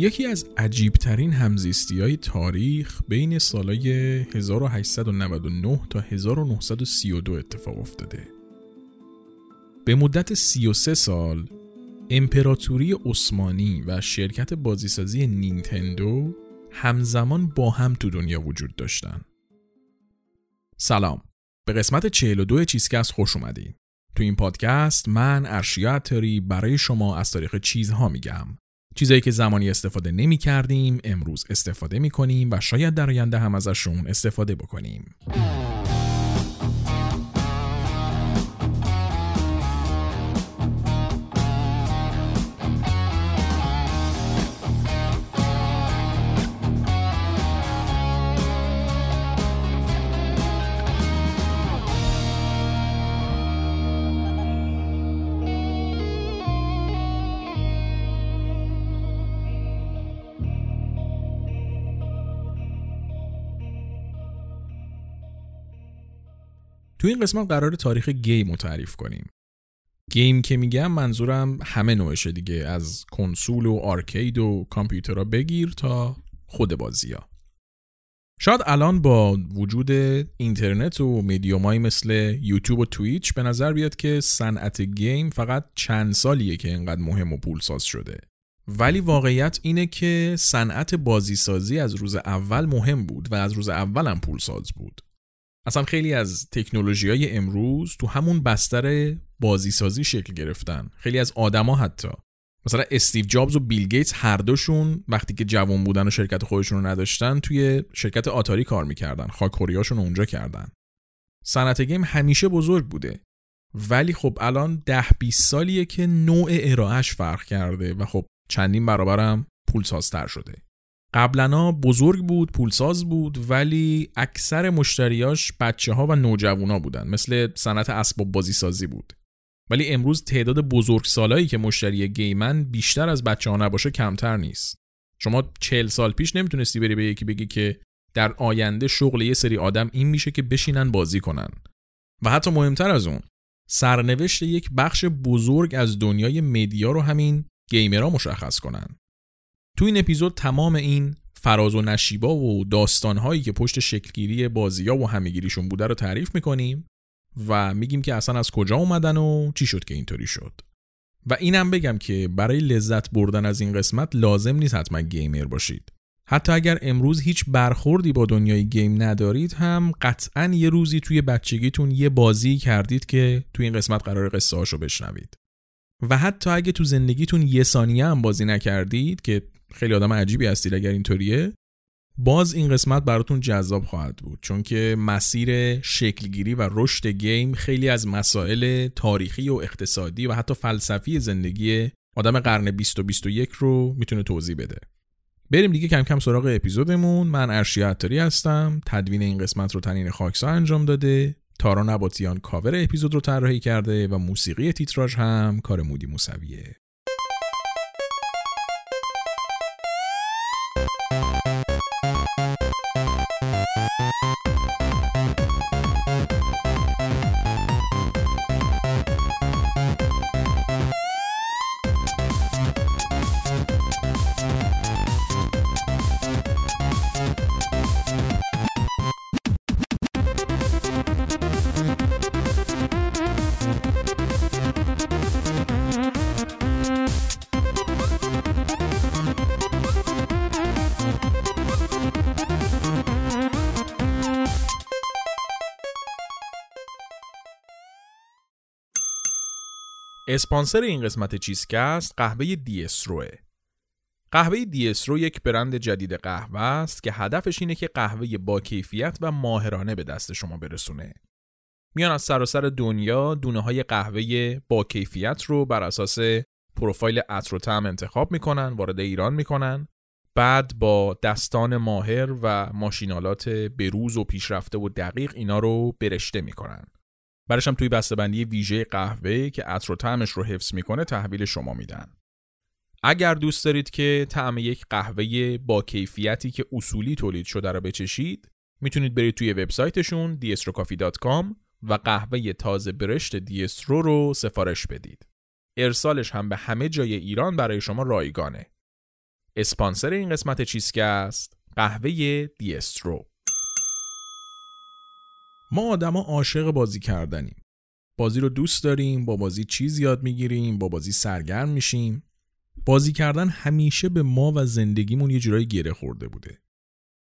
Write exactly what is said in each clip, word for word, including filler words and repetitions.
یکی از عجیبترین همزیستی‌های تاریخ بین سالهای هزار و هشتصد و نود و نه تا هزار و نهصد و سی و دو اتفاق افتاده. به مدت سی و سه سال، امپراتوری عثمانی و شرکت بازیسازی نینتندو همزمان با هم تو دنیا وجود داشتن. سلام، به قسمت چهل و دو چیزکست خوش اومدین. تو این پادکست من ارشیا عطاری برای شما از تاریخ چیزها میگم. چیزایی که زمانی استفاده نمی کردیم، امروز استفاده می کنیم و شاید در آینده هم ازشون استفاده بکنیم. تو این قسمت قراره تاریخ گیم رو تعریف کنیم. گیم که میگم منظورم همه نوعشه دیگه، از کنسول و آرکید و کامپیوترها بگیر تا خود بازی‌ها. شاید الان با وجود اینترنت و میدیومایی مثل یوتیوب و تویچ به نظر بیاد که صنعت گیم فقط چند سالیه که اینقدر مهم و پولساز شده. ولی واقعیت اینه که صنعت بازیسازی از روز اول مهم بود و از روز اول هم پولساز بود. اصلا خیلی از تکنولوژی‌های امروز تو همون بستر بازیسازی شکل گرفتن. خیلی از آدما حتی مثلا استیو جابز و بیل گیتس هر دوشون وقتی که جوان بودن و شرکت خودشون رو نداشتن توی شرکت آتاری کار می‌کردن، خاک‌خوری‌هاشون اونجا کردن. صنعت گیم همیشه بزرگ بوده. ولی خب الان ده بیست سالیه که نوع ارائه‌اش فرق کرده و خب چندین برابرم پولسازتر شده. قبلنا بزرگ بود، پولساز بود، ولی اکثر مشتریاش بچه ها و نوجوانا بودن، مثل صنعت اسباب بازی سازی بود. ولی امروز تعداد بزرگسالایی که مشتری گیمن بیشتر از بچه ها نباشه کمتر نیست. شما چهل سال پیش نمیتونستی بری به یکی بگی که در آینده شغل یه سری آدم این میشه که بشینن بازی کنن. و حتی مهمتر از اون، سرنوشت یک بخش بزرگ از دنیای مدیا رو همین گیمرها مشخص کنن. تو این اپیزود تمام این فراز و نشیبا و داستان‌هایی که پشت شکلگیری بازی‌ها و همگیریشون بوده رو تعریف می‌کنیم و میگیم که اصلا از کجا اومدن و چی شد که اینطوری شد. و اینم بگم که برای لذت بردن از این قسمت لازم نیست حتما گیمر باشید. حتی اگر امروز هیچ برخوردی با دنیای گیم ندارید هم قطعاً یه روزی توی بچگیتون یه بازی کردید که توی این قسمت قرار قصه‌هاشو بشنوید. و حتی اگه تو زندگیتون یه ثانیه هم بازی نکردید که خیلی آدم عجیبی هستید اگر اینطوریه، باز این قسمت براتون جذاب خواهد بود، چون که مسیر شکلگیری و رشد گیم خیلی از مسائل تاریخی و اقتصادی و حتی فلسفی زندگی آدم قرن بیست و بیست و یک رو میتونه توضیح بده. بریم دیگه کم کم سراغ اپیزودمون. من ارشیا عطاری هستم. تدوین این قسمت رو تنین خاکسا انجام داده، تارا نباتیان کاور اپیزود رو طراحی کرده و موسیقی تیتراژ هم کار مودی موسویه. اسپانسر این قسمت چیزکست قهوه دیستروه. قهوه دیسترو یک برند جدید قهوه است که هدفش اینه که قهوه با کیفیت و ماهرانه به دست شما برسونه. میان از سراسر دنیا دونه های قهوه با کیفیت رو بر اساس پروفایل عطر و طعم انتخاب میکنن، وارد ایران میکنن، بعد با دستان ماهر و ماشینالات بروز و پیشرفته و دقیق اینا رو برشته میکنن. برشم توی بسته‌بندی ویژه قهوه که عطر و طعمش رو حفظ میکنه تحویل شما میدن. اگر دوست دارید که طعم یک قهوه با کیفیتی که اصولی تولید شده رو بچشید، میتونید برید توی وبسایتشون دی استرو کافی دات کام و قهوه تازه برشت دیسترو رو سفارش بدید. ارسالش هم به همه جای ایران برای شما رایگانه. اسپانسر این قسمت چیزکست قهوه دیسترو. ما آدما عاشق بازی کردنیم. بازی رو دوست داریم، با بازی چیز یاد میگیریم، با بازی سرگرم میشیم. بازی کردن همیشه به ما و زندگیمون یه جورایی گره خورده بوده.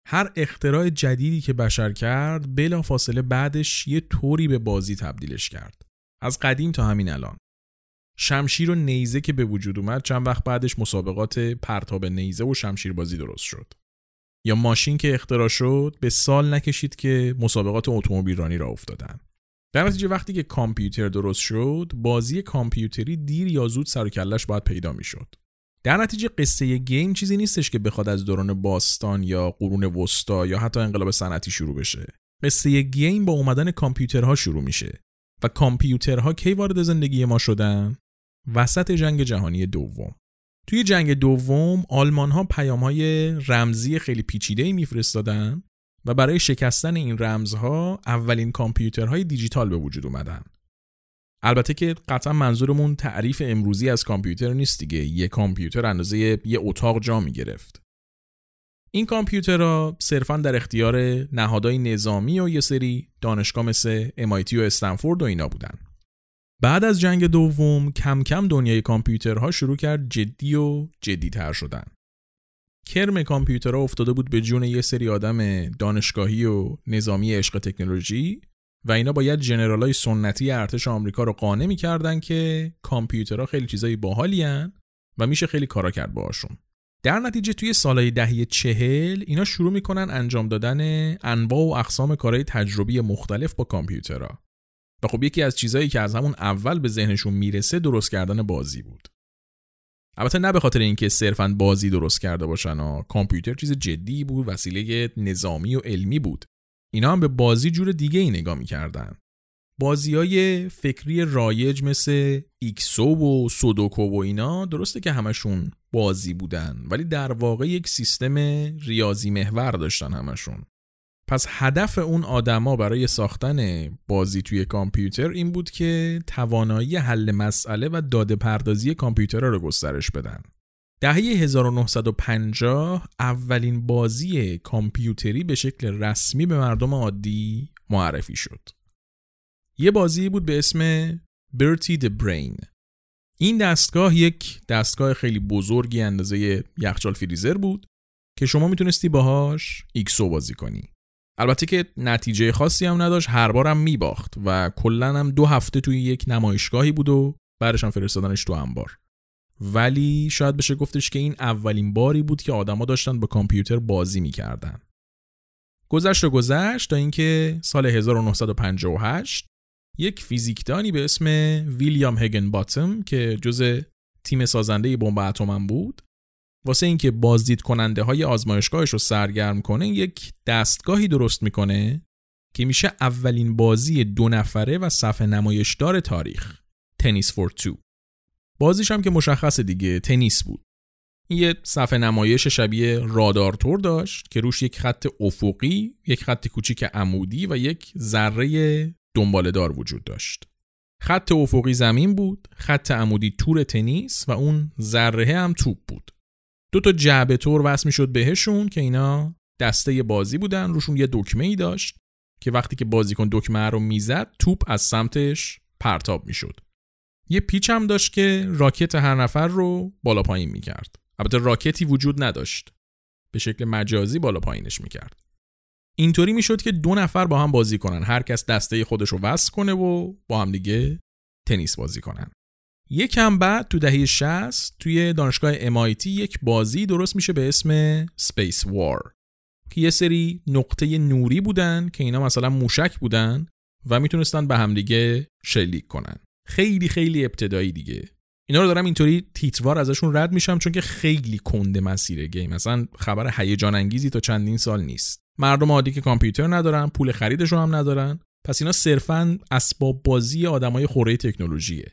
هر اختراع جدیدی که بشر کرد بلا فاصله بعدش یه طوری به بازی تبدیلش کرد، از قدیم تا همین الان. شمشیر و نیزه که به وجود اومد چند وقت بعدش مسابقات پرتاب نیزه و شمشیر بازی درست شد. یا ماشین که اختراع شد به سال نکشید که مسابقات اتومبیل رانی را افتادن. در نتیجه وقتی که کامپیوتر درست شد، بازی کامپیوتری دیر یا زود سر و کله‌اش باید پیدا میشد. در نتیجه قصه گیم چیزی نیستش که بخواد از دوران باستان یا قرون وسطا یا حتی انقلاب صنعتی شروع بشه. قصه گیم با اومدن کامپیوترها شروع میشه و کامپیوترها کی وارد زندگی ما شدن؟ وسط جنگ جهانی دوم. توی جنگ دوم آلمان‌ها پیام‌های رمزی خیلی پیچیده‌ای می‌فرستادن و برای شکستن این رمزها اولین کامپیوترهای دیجیتال به وجود اومدن. البته که قطعا منظورمون تعریف امروزی از کامپیوتر نیست دیگه. یک کامپیوتر اندازه یه اتاق جا می‌گرفت. این کامپیوترها صرفاً در اختیار نهادهای نظامی و یه سری دانشگاه مثل ام آی تی و استنفورد و اینا بودن. بعد از جنگ دوم کم کم دنیای کامپیوترها شروع کرد جدی و جدی‌تر شدن. کرم کامپیوترها افتاده بود به جون یه سری آدم دانشگاهی و نظامی عشق تکنولوژی و اینا باید جنرالای سنتی ارتش آمریکا رو قانع می‌کردن که کامپیوترها خیلی چیزای باحالین و میشه خیلی کارا کرد باهاشون. در نتیجه توی سالهای دهه چهل اینا شروع می‌کنن انجام دادن انواع و اقسام کارهای تجربی مختلف با کامپیوترها. و خب یکی از چیزایی که از همون اول به ذهنشون میرسه درست کردن بازی بود. البته نه به خاطر اینکه صرفاً بازی درست کرده باشن و کامپیوتر چیز جدی بود، وسیله نظامی و علمی بود. اینا هم به بازی جور دیگه ای نگاه می‌کردن. بازی‌های فکری رایج مثل ایکسو و سودوکو و اینا درسته که همشون بازی بودن، ولی در واقع یک سیستم ریاضی محور داشتن همشون. پس هدف اون آدما برای ساختن بازی توی کامپیوتر این بود که توانایی حل مسئله و داده پردازی کامپیوترها رو گسترش بدن. دهه هزار و نهصد و پنجاه اولین بازی کامپیوتری به شکل رسمی به مردم عادی معرفی شد. یه بازی بود به اسم برتی د برین. این دستگاه یک دستگاه خیلی بزرگی اندازه یخچال فریزر بود که شما میتونستی باهاش ایکسو بازی کنی. البته که نتیجه خاصی هم نداشت، هر بارم میباخت و کلاً هم دو هفته توی یک نمایشگاهی بود و بعدش هم فرستادنش تو انبار. ولی شاید بشه گفتش که این اولین باری بود که آدما داشتن با کامپیوتر بازی میکردن. گذشت و گذشت تا اینکه سال هزار و نهصد و پنجاه و هشت یک فیزیکدانی به اسم ویلیام هگن باتم که جزء تیم سازنده بمب اتم بود، واسه اینکه بازدید کننده های آزمایشگاهش رو سرگرم کنه یک دستگاهی درست میکنه که میشه اولین بازی دو نفره و صفحه نمایشدار تاریخ، تنیس فور تو. بازیش هم که مشخصه دیگه، تنیس بود. این یه صفحه نمایش شبیه رادارتور داشت که روش یک خط افقی، یک خط کوچیک عمودی و یک ذره دنباله‌دار وجود داشت. خط افقی زمین بود، خط عمودی تور تنیس و اون ذره هم توپ بود. دو تا جعبه تور وصل میشد بهشون که اینا دسته بازی بودن. روشون یه دکمه ای داشت که وقتی که بازیکن دکمه رو میزد توپ از سمتش پرتاب میشد. یه پیچ هم داشت که راکت هر نفر رو بالا پایین میکرد. البته راکتی وجود نداشت، به شکل مجازی بالا پایینش میکرد. اینطوری میشد که دو نفر با هم بازی کنن، هر کس دسته خودش رو وصل کنه و با هم دیگه تنیس بازی کنن. یکم بعد تو دهه شصت توی دانشگاه ام آی تی یک بازی درست میشه به اسم Space War که یه سری نقطه نوری بودن که اینا مثلا موشک بودن و میتونستن به همدیگه شلیک کنن. خیلی خیلی ابتدایی دیگه. اینا رو دارم اینطوری تیتروار ازشون رد میشم چون که خیلی کنده مسیر گیم، مثلا خبر هیجان انگیزی تا چندین سال نیست. مردم عادی که کامپیوتر ندارن، پول خریدش رو هم ندارن، پس اینا صرفا اسباب بازی آدمای خوره تکنولوژیه.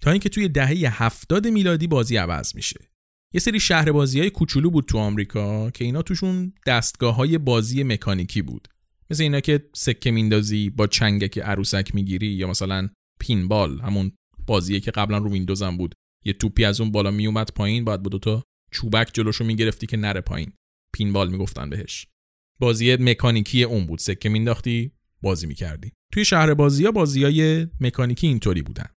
تا اینکه توی دهه هفتاد میلادی بازی عوض میشه. یه سری شهر بازیای کوچولو بود تو آمریکا که اینا توشون دستگاه‌های بازی مکانیکی بود. مثل اینا که سکه میندازی با چنگک عروسک میگیری، یا مثلا پینبال، همون بازیه که قبلا رو ویندوز هم بود. یه توپی از اون بالا میومد پایین، بعد با دو تا چوبک جلوشو میگرفتی که نره پایین. پینبال میگفتن بهش. بازی مکانیکی اون بود، سکه مینداختی بازی میکردی. توی شهر بازی‌ها بازی‌های مکانیکی اینطوری بودن.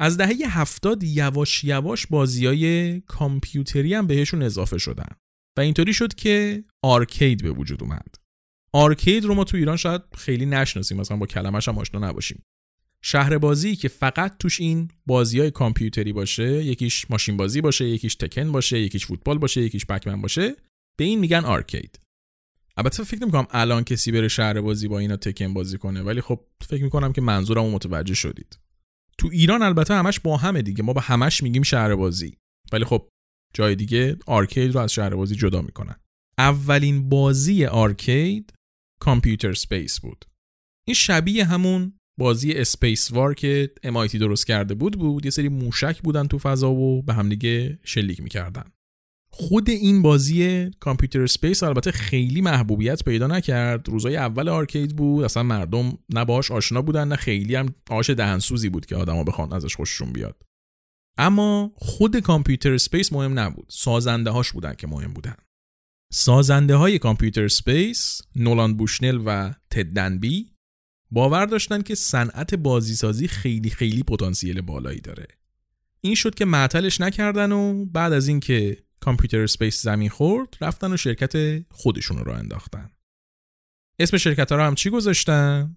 از دهه هفتاد یواش یواش بازی‌های کامپیوتری هم بهشون اضافه شدن و اینطوری شد که آرکید به وجود اومد. آرکید رو ما تو ایران شاید خیلی نشناسیم، مثلا با کلمه‌ش هم آشنا نباشیم. شهر بازی که فقط توش این بازی‌های کامپیوتری باشه، یکیش ماشین بازی باشه، یکیش تکن باشه، یکیش فوتبال باشه، یکیش پکمن باشه، به این میگن آرکید. البته فکر نمی‌کنم الان کسی بره شهر بازی با اینا تکن بازی کنه، ولی خب فکر می‌کنم که منظورمو متوجه شدید. تو ایران البته همش با همه دیگه، ما با همش میگیم شهر بازی، ولی خب جای دیگه آرکید رو از شهر بازی جدا میکنن. اولین بازی آرکید کامپیوتر سپیس بود. این شبیه همون بازی اسپیس وار که ام آی تی درست کرده بود بود. یه سری موشک بودن تو فضا و به هم دیگه شلیک میکردن. خود این بازی کامپیوتر سپیس البته خیلی محبوبیت پیدا نکرد. روزای اول آرکید بود، اصلا مردم نه باهاش آشنا بودن نه خیلی هم آش دهنسوزی بود که آدما بخوان ازش خوششون بیاد. اما خود کامپیوتر سپیس مهم نبود، سازنده هاش بودن که مهم بودن. سازنده های کامپیوتر سپیس، نولان بوشنل و تدنبی، باور داشتن که صنعت بازیسازی خیلی خیلی پتانسیل بالایی داره. این شد که معطلش نکردن و بعد از اینکه کامپیوتر سپیس زمین خورد رفتن و شرکت خودشون رو راه انداختن. اسم شرکت ها رو هم چی گذاشتن؟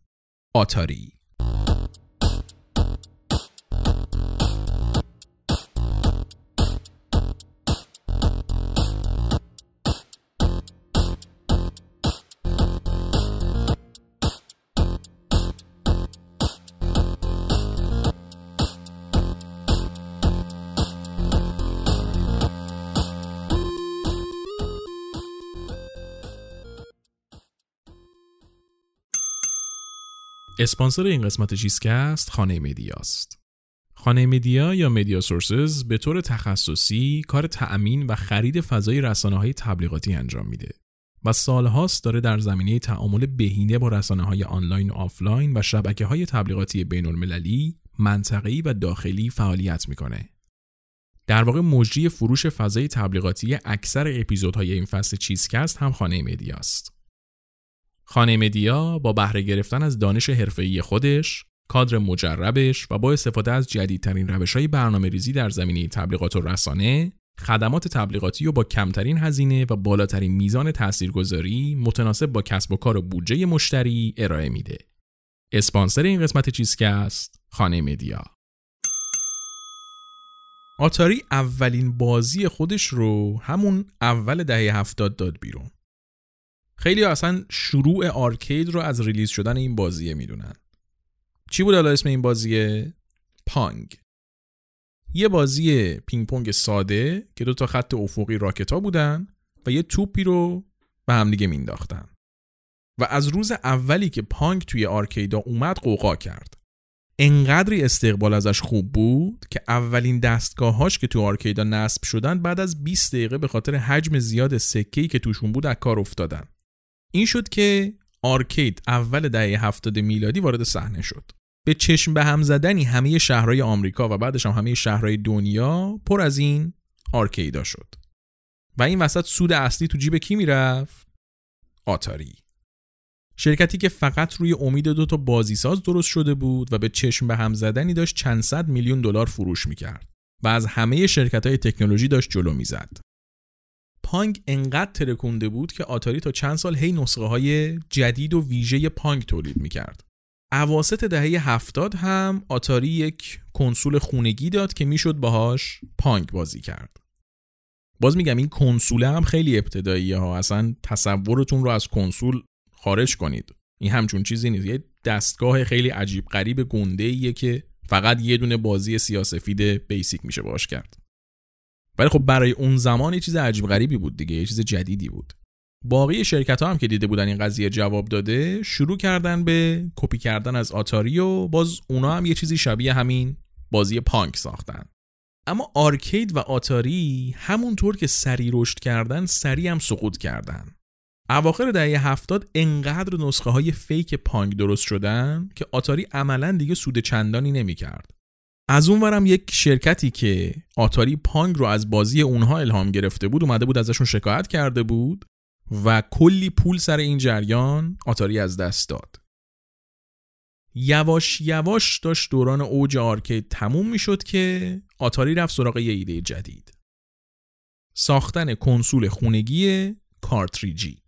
آتاری. اسپانسر این قسمت چیزکست خانه مدیا است. خانه مدیا یا مدیا سورسز به طور تخصصی کار تأمین و خرید فضای رسانه‌های تبلیغاتی انجام میده و سالهاست داره در زمینه تعامل بهینه با رسانه‌های آنلاین و آفلاین و شبکه‌های تبلیغاتی بین‌المللی، منطقه‌ای و داخلی فعالیت میکنه. در واقع مجری فروش فضای تبلیغاتی اکثر اپیزودهای این فصل چیزکست هم خانه مدیا است. خانه مدیا با بهره گرفتن از دانش حرفه‌ای خودش، کادر مجربش و با استفاده از جدیدترین روش‌های برنامه‌ریزی در زمینه تبلیغات و رسانه، خدمات تبلیغاتی رو با کمترین هزینه و بالاترین میزان تاثیرگذاری متناسب با کسب و کار و بودجه مشتری ارائه میده. اسپانسر این قسمت چیزکست خانه مدیا. آتاری اولین بازی خودش رو همون اول دهه هفتاد داد بیرون. خیلی اصلا شروع آرکید رو از ریلیز شدن این بازیه میدونن. چی بود حالا اسم این بازیه؟ پانگ. یه بازی پینگ پونگ ساده که دو تا خط افقی راکتا بودن و یه توپی رو به هم دیگه مینداختن. و از روز اولی که پانگ توی آرکیدا اومد قوقا کرد. انقدری استقبال ازش خوب بود که اولین دستگاه‌هاش که تو آرکیدا نصب شدن بعد از بیست دقیقه به خاطر حجم زیاد سکه‌ای که توشون بود از کار افتادن. این شد که آرکید اول دهه هفتاد میلادی وارد صحنه شد. به چشم به هم زدنی همه شهرهای آمریکا و بعدش هم همه شهرهای دنیا پر از این آرکیدا شد. و این وسط سود اصلی تو جیب کی میرفت؟ آتاری. شرکتی که فقط روی امید دو تا بازیساز درست شده بود و به چشم به هم زدنی داشت چند صد میلیون دلار فروش میکرد و از همه شرکت‌های تکنولوژی داشت جلو میزد. پانگ انقدر ترکونده بود که آتاری تا چند سال هی نسخه های جدید و ویژه پانگ تولید میکرد. اواسط دهه هفتاد هم آتاری یک کنسول خونگی داد که میشد باهاش پانگ بازی کرد. باز میگم این کنسول هم خیلی ابتداییه ها، اصلا تصورتون رو از کنسول خارج کنید. این همچون چیزی نیست، یه دستگاه خیلی عجیب غریب گنده‌ایه که فقط یه دونه بازی سیاه‌سفید بیسیک میشه باهاش کرد. ولی خب برای اون زمان یه چیز عجیب غریبی بود دیگه، یه چیز جدیدی بود. باقی شرکت‌ها هم که دیده بودن این قضیه جواب داده، شروع کردن به کپی کردن از آتاری و باز اونا هم یه چیزی شبیه همین بازی پانک ساختن. اما آرکید و آتاری همونطور که سری رشد کردن، سری هم سقوط کردن. اواخر دهه هفتاد انقدر نسخه های فیک پانگ درست شدن که آتاری عملاً دیگه سود چندانی نمی کرد. از اونورم یک شرکتی که آتاری پانگ رو از بازی اونها الهام گرفته بود اومده بود ازشون شکایت کرده بود و کلی پول سر این جریان آتاری از دست داد. یواش یواش داشت دوران اوج آرکید تموم میشد که آتاری رفت سراغ یه ایده جدید. ساختن کنسول خونگی کارتریجی.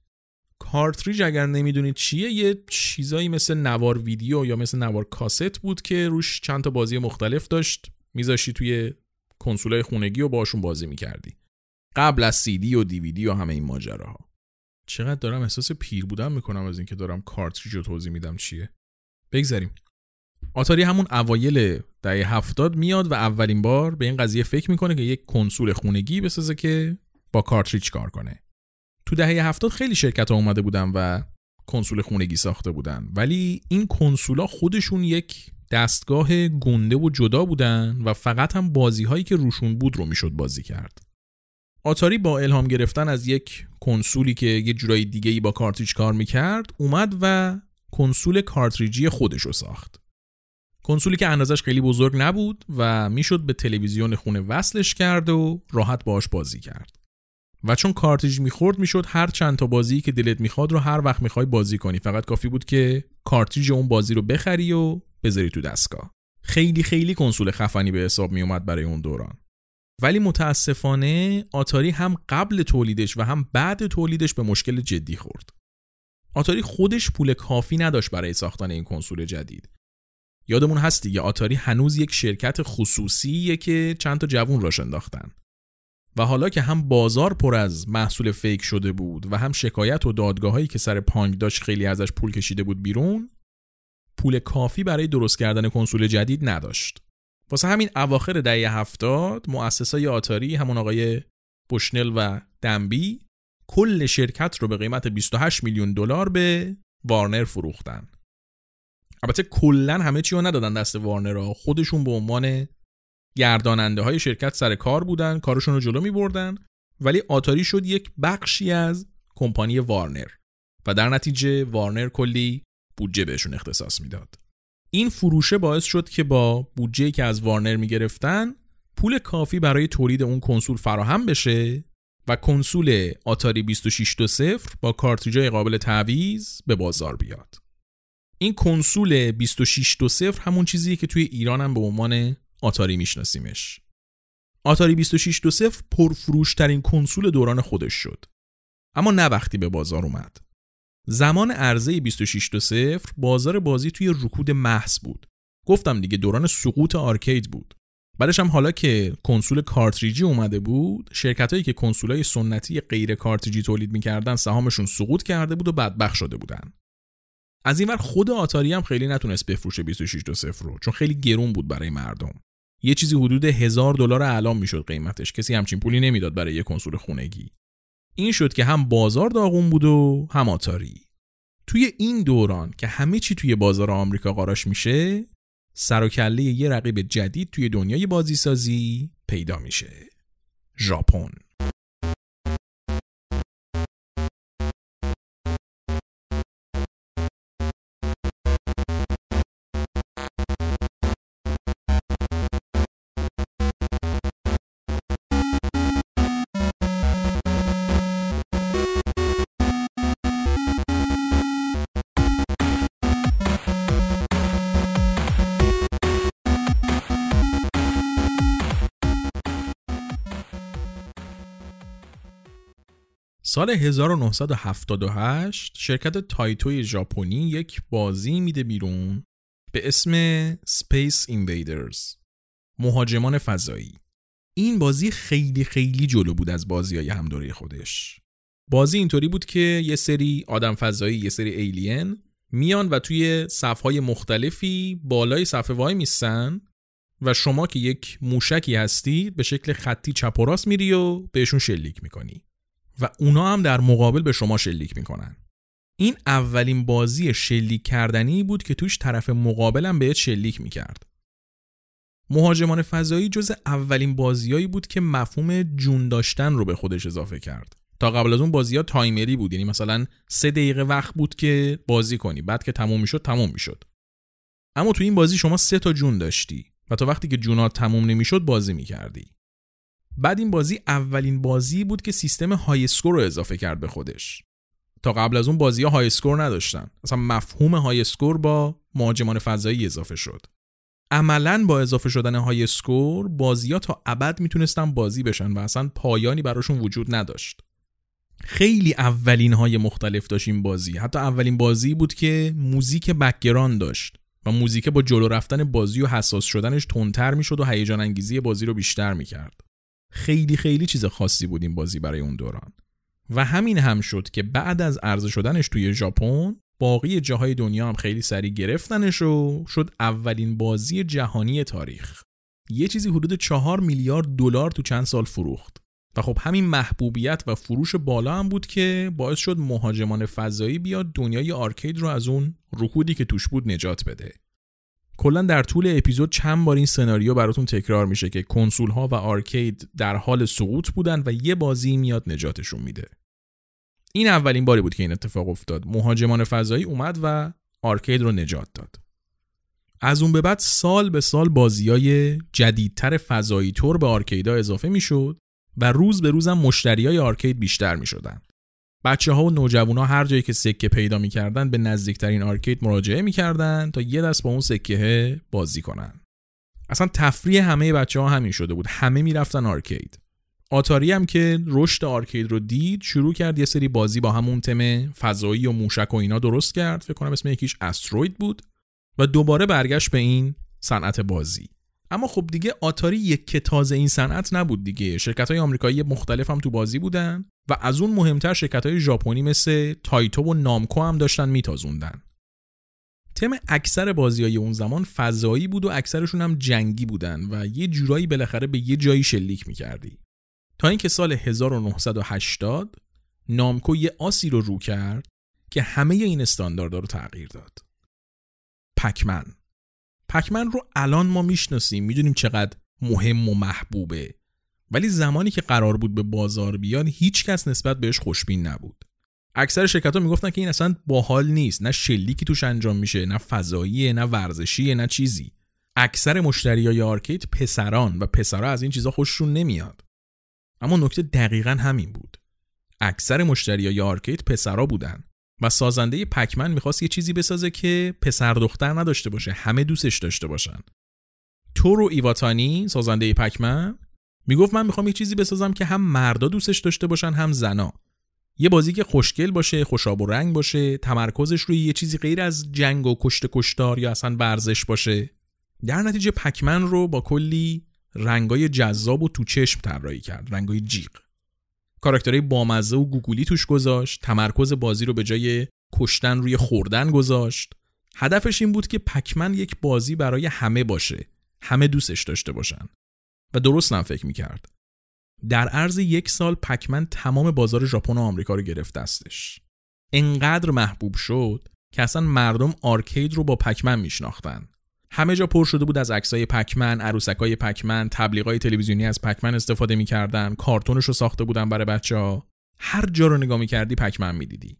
کارتریج اگر نمیدونید چیه، یه چیزایی مثل نوار ویدیو یا مثل نوار کاست بود که روش چند تا بازی مختلف داشت، میذاشتی توی کنسولای خونگی و باشون بازی میکردی قبل از سی دی و دی وی دی و همه این ماجراها. چقدر دارم احساس پیر بودم میکنم از اینکه دارم کارتریج رو توضیح میدم چیه. بگذاریم. آتاری همون اوایل دهه هفتاد میاد و اولین بار به این قضیه فکر میکنه که یک کنسول خونگی بسازه که با کارتریج کار کنه. تو دهه هفتاد خیلی شرکت ها اومده بودن و کنسول خونگی ساخته بودن، ولی این کنسولا خودشون یک دستگاه گنده و جدا بودن و فقط هم بازی هایی که روشون بود رو میشد بازی کرد. آتاری با الهام گرفتن از یک کنسولی که یه جورای دیگه‌ای با کارتریج کار میکرد اومد و کنسول کارتریجی خودش رو ساخت. کنسولی که اندازش خیلی بزرگ نبود و میشد به تلویزیون خونه وصلش کرد و راحت باهاش بازی کرد. و چون کارتریج میخورد میشد هر چند تا بازی که دلت میخواد رو هر وقت میخوای بازی کنی، فقط کافی بود که کارتریج اون بازی رو بخری و بذاری تو دستگاه. خیلی خیلی کنسول خفنی به حساب میومد برای اون دوران. ولی متاسفانه آتاری هم قبل تولیدش و هم بعد تولیدش به مشکل جدی خورد. آتاری خودش پول کافی نداشت برای ساختن این کنسول جدید. یادمون هست دیگه آتاری هنوز یک شرکت خصوصیه که چند تا جوون راش انداختن. و حالا که هم بازار پر از محصول فیک شده بود و هم شکایت و دادگاه‌هایی که سر پانگ داشت خیلی ازش پول کشیده بود بیرون، پول کافی برای درست کردن کنسول جدید نداشت. واسه همین اواخر دهه هفتاد مؤسسای آتاری، همون آقای بوشنل و دنبی، کل شرکت رو به قیمت بیست و هشت میلیون دلار به وارنر فروختن. البته کلا همه چی رو ندادن دست وارنرها، خودشون به عنوان گرداننده های شرکت سر کار بودن، کارشون رو جلو می بردن، ولی آتاری شد یک بخشی از کمپانی وارنر و در نتیجه وارنر کلی بودجه بهشون اختصاص میداد. این فروشه باعث شد که با بودجه‌ای که از وارنر می گرفتن پول کافی برای تولید اون کنسول فراهم بشه و کنسول آتاری بیست و شش دو صفر با کارتریج‌های قابل تعویض به بازار بیاد. این کنسول بیست و شش دو صفر همون چیزیه که توی ایران هم به عنوان آتاری میشناسیمش. آتاری بیست و شش دو صفر پرفروش ترین کنسول دوران خودش شد. اما نه وقتی به بازار اومد. زمان عرضه بیست و شش دو صفر بازار بازی توی رکود محض بود. گفتم دیگه دوران سقوط آرکید بود. بعدش هم حالا که کنسول کارتریجی اومده بود، شرکتایی که کنسولای سنتی غیر کارتریجی تولید می‌کردن سهامشون سقوط کرده بود و بدبخت شده بودن. از این ور خود آتاری هم خیلی نتونست بفروشه بیست و شش دو صفر رو، چون خیلی گرون بود برای مردم. یه چیزی حدود هزار دلار اعلام میشد قیمتش، کسی همچین پولی نمیداد برای یه کنسول خونگی. این شد که هم بازار داغون بود و هم آتاری. توی این دوران که همه چی توی بازار آمریکا قاراش میشه، سر و کله یه رقیب جدید توی دنیای بازیسازی پیدا میشه. ژاپن. سال هزار و نهصد و هفتاد و هشت شرکت تایتو ژاپنی یک بازی میده بیرون به اسم Space Invaders، مهاجمان فضایی. این بازی خیلی خیلی جلو بود از بازی‌های هم دوره خودش. بازی اینطوری بود که یه سری آدم فضایی، یه سری ایلین میان و توی صف‌های مختلفی بالای صفحه وای میسن و شما که یک موشکی هستی به شکل خطی چپ و راست میری و بهشون شلیک میکنی و اونا هم در مقابل به شما شلیک میکنن. این اولین بازی شلیک کردنی بود که توش طرف مقابلم بهت شلیک میکرد. مهاجمان فضایی جز اولین بازیایی بود که مفهوم جون داشتن رو به خودش اضافه کرد. تا قبل از اون بازی‌ها تایمری بود، یعنی مثلا سه دقیقه وقت بود که بازی کنی، بعد که تموم میشد تموم میشد. اما تو این بازی شما سه تا جون داشتی. و تا وقتی که جونات تموم نمیشد بازی میکردی. بعد این بازی اولین بازی بود که سیستم های اسکور رو اضافه کرد به خودش. تا قبل از اون بازی‌ها های اسکور نداشتن. اصلا مفهوم های اسکور با مهاجمان فضایی اضافه شد. عملاً با اضافه شدن های اسکور بازی‌ها تا ابد میتونستن بازی بشن و اصلا پایانی براشون وجود نداشت. خیلی اولین های مختلف داشت این بازی. حتی اولین بازی بود که موزیک بک‌گراند داشت و موزیک با جلو رفتن بازی و حساس شدنش تندتر میشد و هیجان انگیزی بازی رو بیشتر میکرد. خیلی خیلی چیز خاصی بود این بازی برای اون دوران و همین هم شد که بعد از عرضه شدنش توی ژاپن باقی جاهای دنیا هم خیلی سریع گرفتنش و شد اولین بازی جهانی تاریخ. یه چیزی حدود چهار میلیارد دلار تو چند سال فروخت و خب همین محبوبیت و فروش بالا هم بود که باعث شد مهاجمان فضایی بیاد دنیای آرکید رو از اون رکودی که توش بود نجات بده. کلا در طول اپیزود چند بار این سناریو براتون تکرار میشه که کنسول ها و آرکید در حال سقوط بودن و یه بازی میاد نجاتشون میده. این اولین باری بود که این اتفاق افتاد. مهاجمان فضایی اومد و آرکید رو نجات داد. از اون به بعد سال به سال بازیای جدیدتر فضایی تور به آرکیدها اضافه میشد و روز به روزم مشتریای آرکید بیشتر میشدن. بچه‌ها و نوجوان‌ها هر جایی که سکه پیدا می‌کردن به نزدیکترین آرکید مراجعه می‌کردن تا یه دست با اون سکه بازی کنن. اصلا تفریح همه بچه‌ها همین شده بود. همه می‌رفتن آرکید. آتاری هم که رشد آرکید رو دید شروع کرد یه سری بازی با همون تم فضایی و موشک و اینا درست کرد. فکر کنم اسم یکیش استروید بود و دوباره برگشت به این صنعت بازی. اما خب دیگه آتاری یک که تازه این صنعت نبود دیگه. شرکت‌های آمریکایی مختلف هم تو بازی بودن و از اون مهمتر شرکت‌های ژاپنی مثل تایتو و نامکو هم داشتن میتازوندن. تم اکثر بازی‌های اون زمان فضایی بود و اکثرشون هم جنگی بودن و یه جورایی بالاخره به یه جایی شلیک می‌کردی. تا اینکه سال هزار و نهصد و هشتاد نامکو یه آسی رو رو کرد که همه این استانداردها رو تغییر داد. پکمن. پکمن رو الان ما میشناسیم، میدونیم چقدر مهم و محبوبه، ولی زمانی که قرار بود به بازار بیان هیچ کس نسبت بهش خوشبین نبود. اکثر شرکت‌ها میگفتن که این اصلا باحال نیست، نه شلیکی توش انجام میشه، نه فضاییه، نه ورزشیه، نه چیزی. اکثر مشتریای آرکید پسران و پسرا از این چیزا خوششون نمیاد. اما نکته دقیقاً همین بود. اکثر مشتریای آرکید پسرا بودن و سازنده پکمن میخواست یه چیزی بسازه که پسر دختر نداشته باشه، همه دوستش داشته باشن. تورو ایواتانی سازنده پکمن میگفت من میخوام یه چیزی بسازم که هم مردا دوستش داشته باشن هم زنا. یه بازی که خوشگل باشه، خوشاب و رنگ باشه، تمرکزش روی یه چیزی غیر از جنگ و کشت کشتار یا اصلا ورزش باشه. در نتیجه پکمن رو با کلی رنگای جذاب و تو چشم طراحی کرد، رنگای جیغ. کاراکترهای بامزه و گوگولی توش گذاشت، تمرکز بازی رو به جای کشتن روی خوردن گذاشت. هدفش این بود که پکمن یک بازی برای همه باشه، همه دوستش داشته باشن. و درست هم فکر میکرد. در عرض یک سال پکمن تمام بازار ژاپن و آمریکا رو گرفت دستش. انقدر محبوب شد که اصلا مردم آرکید رو با پکمن میشناختن. همه جا پر شده بود از عکسای پکمن، عروسکای پکمن، تبلیغای تلویزیونی از پکمن استفاده می‌کردن، کارتونش رو ساخته بودن برای بچه‌ها. هر جا رو نگاه می‌کردی پکمن می‌دیدی.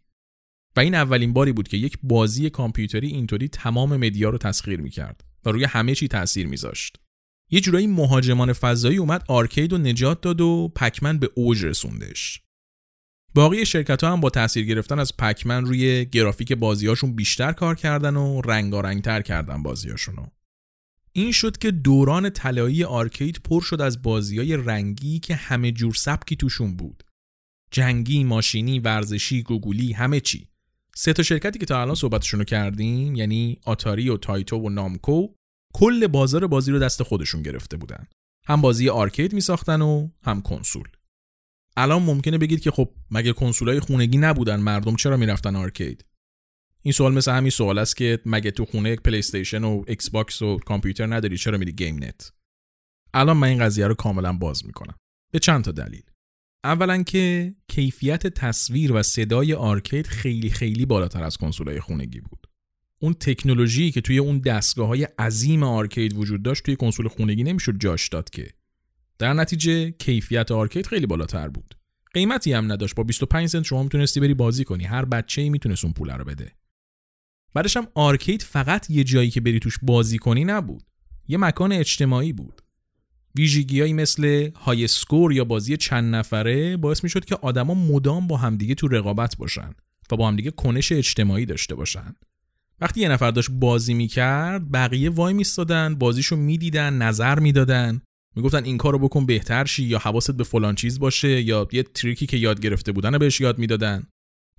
و این اولین باری بود که یک بازی کامپیوتری اینطوری تمام مدیا رو تسخیر می‌کرد و روی همه چی تأثیر می‌ذاشت. یه جورایی مهاجمان فضایی اومد آرکید رو نجات داد و پکمن به اوج رسوندش. باقی شرکت‌ها هم با تأثیر گرفتن از پکمن روی گرافیک بازی‌هاشون بیشتر کار کردن و رنگارنگ‌تر کردن بازی‌هاشون رو. این شد که دوران طلایی آرکید پر شد از بازی‌های رنگی که همه جور سبکی توشون بود. جنگی، ماشینی، ورزشی، گوگولی، همه چی. سه تا شرکتی که تا الان صحبتشون رو کردیم، یعنی آتاری و تایتو و نامکو، کل بازار بازی رو دست خودشون گرفته بودن. هم بازی آرکید می‌ساختن و هم کنسول. الان ممکنه بگید که خب مگه کنسولای خونگی نبودن، مردم چرا میرفتن آرکید؟ این سوال مثل همین سوال است که مگه تو خونه یک پلی استیشن و ایکس باکس و کامپیوتر نداری، چرا میری گیم نت؟ الان من این قضیه رو کاملا باز میکنم به چند تا دلیل. اولا که کیفیت تصویر و صدای آرکید خیلی خیلی بالاتر از کنسولای خونگی بود. اون تکنولوژی که توی اون دستگاه‌های عظیم آرکید وجود داشت توی کنسول خونگی نمیشد جاش داد که. در نتیجه کیفیت آرکید خیلی بالاتر بود. قیمتی هم نداشت. با بیست و پنج سنت شما میتونستی بری بازی کنی. هر بچه‌ای میتونست اون پول رو بده. بعدش هم آرکید فقط یه جایی که بری توش بازی کنی نبود. یه مکان اجتماعی بود. ویژگی‌هایی مثل های اسکور یا بازی چند نفره باعث می‌شد که آدما مدام با همدیگه تو رقابت باشن و با همدیگه کنش اجتماعی داشته باشن. وقتی یه نفر داشت بازی می‌کرد، بقیه وای می‌ایستادن، بازیشو می‌دیدن، نظر می‌دادن، میگفتن این کارو بکن بهتر شی، یا حواست به فلان چیز باشه، یا یه تریکی که یاد گرفته بودن بهش یاد می‌دادن.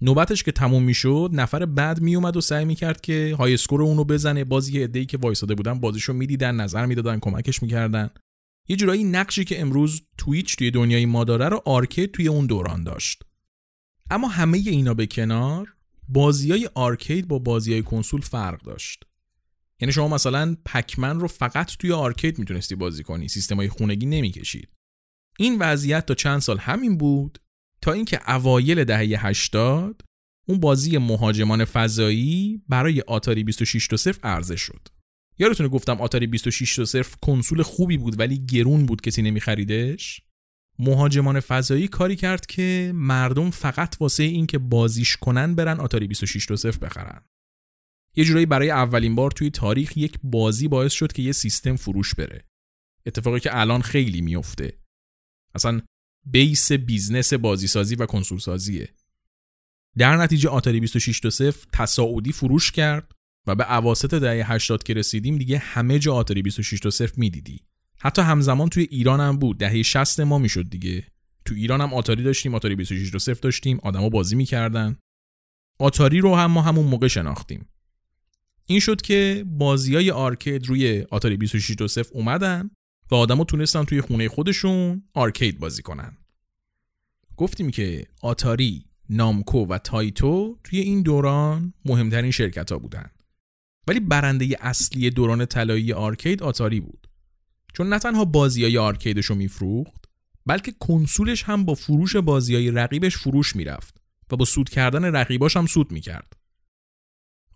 نوبتش که تموم میشد، نفر بعد میومد و سعی میکرد که های اسکور اونو بزنه. بازی عده‌ای که وایساده بودن بازیشو میدیدن، نظر میدادن، کمکش میکردن. یه جورایی نقشی که امروز تویچ توی دنیای ما داره رو آرکید توی اون دوران داشت. اما همه اینا به کنار، بازیای آرکید با بازیای کنسول فرق داشت. یعنی شما مثلا پکمن رو فقط توی آرکید میتونستی بازی کنی، سیستمای خونگی نمیکشید. این وضعیت تا چند سال همین بود، تا اینکه اوایل دهه هشتاد اون بازی مهاجمان فضایی برای آتاری بیست و شش تا صفر عرضه شد. یادتونه گفتم آتاری بیست و شش تا صفر کنسول خوبی بود ولی گرون بود، کسی نمی‌خریدش. مهاجمان فضایی کاری کرد که مردم فقط واسه این که بازیش کنن برن آتاری بیست و شش تا صفر بخرن. یه جورایی برای اولین بار توی تاریخ یک بازی باعث شد که یه سیستم فروش بره. اتفاقی که الان خیلی میفته. اصلاً بیس بیزنس بازیسازی و کنسول سازیه. در نتیجه آتاری بیست و شش تا صفر تصاعدی فروش کرد و به اواسط دهه هشتاد که رسیدیم دیگه همه جا آتاری بیست و شش تا صفر میدیدی. حتی همزمان توی ایران هم بود، دهه شصت ما میشد دیگه. تو ایران هم آتاری داشتیم، آتاری بیست و شش تا صفر داشتیم، آدما بازی میکردن. آتاری رو هم ما همون موقع شناختیم. این شد که بازیای آرکید روی آتاری بیست و شش تا صفر اومدن و آدما تونستن توی خونه خودشون آرکید بازی کنن. گفتیم که آتاری، نامکو و تایتو توی این دوران مهمترین شرکت‌ها بودن. ولی برنده اصلی دوران طلایی آرکید آتاری بود. چون نه تنها بازیای آرکیدش رو میفروخت، بلکه کنسولش هم با فروش بازیای رقیبش فروش میرفت و با سود کردن رقیباش هم سود میکرد.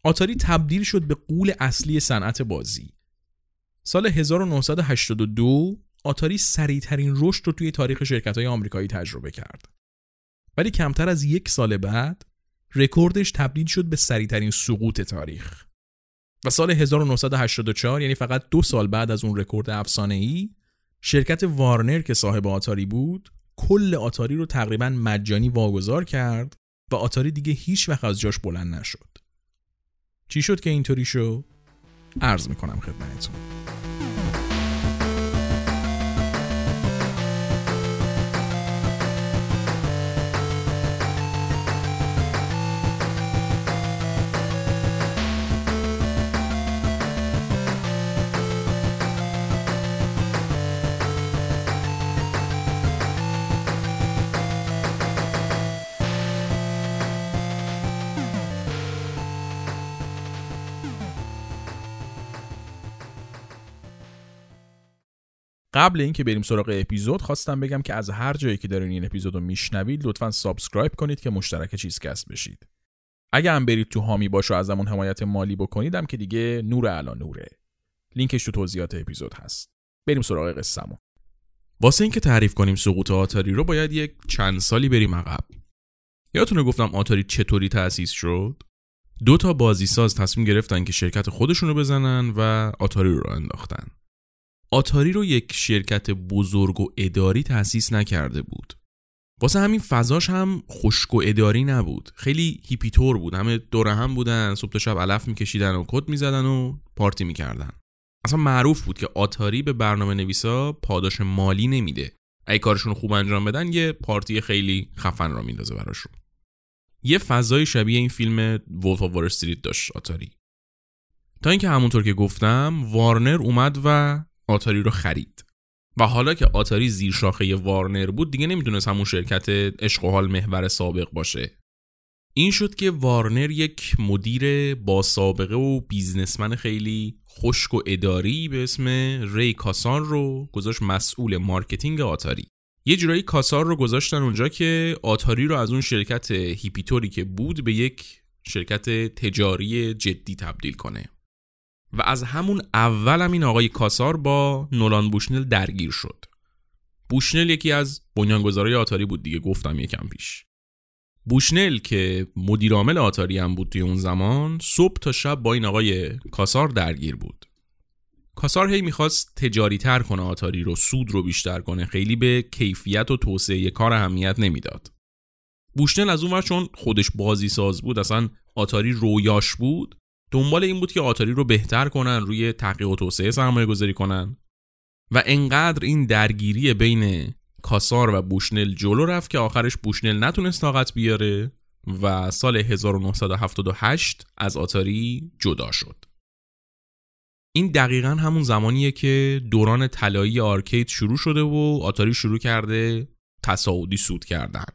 آتاری تبدیل شد به غول اصلی صنعت بازی. سال هزار و نهصد و هشتاد و دو آتاری سریع‌ترین رشد رو توی تاریخ شرکت‌های آمریکایی تجربه کرد. ولی کمتر از یک سال بعد رکوردش تبدیل شد به سریع‌ترین سقوط تاریخ. و سال هزار و نهصد و هشتاد و چهار، یعنی فقط دو سال بعد از اون رکورد افسانه‌ای، شرکت وارنر که صاحب آتاری بود، کل آتاری رو تقریباً مجانی واگذار کرد و آتاری دیگه هیچ وقت از جاش بلند نشد. چی شد که اینطوری شد؟ عرض می‌کنم خدمتتون. قبل اینکه بریم سراغ اپیزود، خواستم بگم که از هر جایی که دارین این اپیزودو میشنوید لطفاً سابسکرایب کنید که مشترک چیزکست بشید. اگه هم برید تو حامی باش و ازمون حمایت مالی بکنیدم که دیگه نور علا نوره. لینکش تو توضیحات اپیزود هست. بریم سراغ قصه‌مون. واسه اینکه تعریف کنیم سقوط آتاری رو باید یک چند سالی بریم عقب. یادتونه گفتم آتاری چطوری تأسیس شد؟ دو تا بازیساز تصمیم گرفتن که شرکت خودشونو بزنن و آتاری رو انداختن. آتاری رو یک شرکت بزرگ و اداری تأسیس نکرده بود. واسه همین فضاش هم خشک و اداری نبود. خیلی هیپیتور بود. همه دوره هم بودن، صبح تا شب علف میکشیدن و کد میزدن و پارتی میکردن. اصلا معروف بود که آتاری به برنامه نویسا پاداش مالی نمیده. اگه کارشون خوب انجام بدن یه پارتی خیلی خفن را میندازه براشون. یه فضای شبیه این فیلم وولف آف وال استریت داشت آتاری. تا اینکه همونطور که گفتم وارنر اومد و آتاری رو خرید و حالا که آتاری زیر شاخه وارنر بود دیگه نمیتونست همون شرکت عشق و حال محور سابق باشه. این شد که وارنر یک مدیر با سابقه و بیزنسمن خیلی خشک و اداری به اسم ری کاسار رو گذاشت مسئول مارکتینگ آتاری. یه جورایی کاسار رو گذاشتن اونجا که آتاری رو از اون شرکت هیپیتوری که بود به یک شرکت تجاری جدی تبدیل کنه. و از همون اول هم این آقای کاسار با نولان بوشنل درگیر شد. بوشنل یکی از بنیانگذارای آتاری بود دیگه، گفتم یکم پیش. بوشنل که مدیر عامل آتاری هم بود توی اون زمان، صبح تا شب با این آقای کاسار درگیر بود. کاسار هی میخواست تجاری تر کنه آتاری رو، سود رو بیشتر کنه، خیلی به کیفیت و توسعه کار اهمیت نمیداد. بوشنل از اون ور چون خودش بازی ساز بود، اصلا آتاری رویاش بود، دنبال این بود که آتاری رو بهتر کنن، روی تحقیق و توسعه سرمایه گذاری کنن و انقدر این درگیری بین کاسار و بوشنل جلو رفت که آخرش بوشنل نتونست طاقت بیاره و سال هزار و نهصد و هفتاد و هشت از آتاری جدا شد. این دقیقاً همون زمانیه که دوران طلایی آرکید شروع شده و آتاری شروع کرده تصاعدی سود کردن.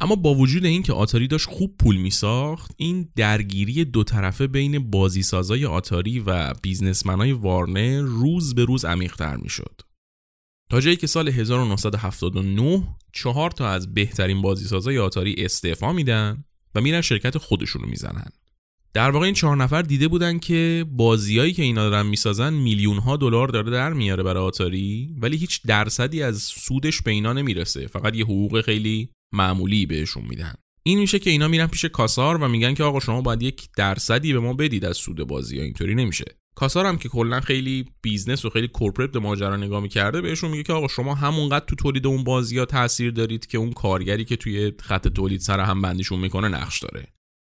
اما با وجود این که آتاری داشت خوب پول می ساخت، این درگیری دو طرفه بین بازیسازای آتاری و بیزنسمنای وارنر روز به روز عمیق‌تر می شد. تا جایی که سال هزار و نهصد و هفتاد و نه چهار تا از بهترین بازیسازای آتاری استعفا میدن و میرن شرکت خودشون رو میزنن. در واقع این چهار نفر دیده بودن که بازیایی که اینا دارن میسازن میلیون ها دلار داره در میاره برای آتاری، ولی هیچ درصدی از سودش به اینا نمیرسه، فقط یه حقوق خیلی معمولی بهشون میدن. این میشه که اینا میرن پیش کاسار و میگن که آقا شما باید یک درصدی به ما بدید از سود بازی ها، اینطوری نمیشه. کاسار هم که کلا خیلی بیزنس و خیلی کورپرات به ماجرا نگاه میکرده، بهشون میگه که آقا شما همونقدر تو تولید اون بازی ها تاثیر دارید که اون کارگری که توی خط تولید سر هم بندیشون میکنه نقش داره.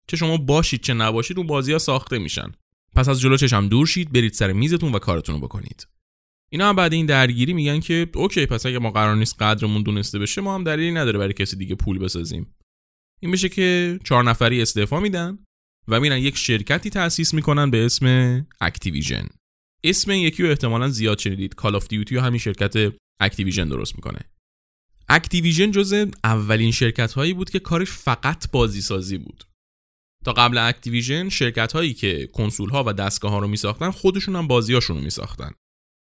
چه شما باشید چه نباشید اون بازی ها ساخته میشن. پس از جلو چشم دور شید، برید سر میزتون و کارتون رو بکنید. اینا هم بعد این درگیری میگن که اوکی، پس اگه ما قرار نیست قدرمون دونسته بشه، ما هم دلیلی نداره برای کسی دیگه پول بسازیم. این میشه که چهار نفری استعفا میدن و میرن یک شرکتی تأسیس میکنن به اسم اکتیویژن. اسم این یکی رو احتمالاً زیاد شنیدید، کال آف دیوتی رو همین شرکت اکتیویژن درست میکنه. اکتیویژن جزو اولین شرکت هایی بود که کارش فقط بازی سازی بود. تا قبل اکتیویژن شرکت هایی که کنسول ها و دستگاه ها رو میساختن، خودشون هم بازی هاشون رو میساختن.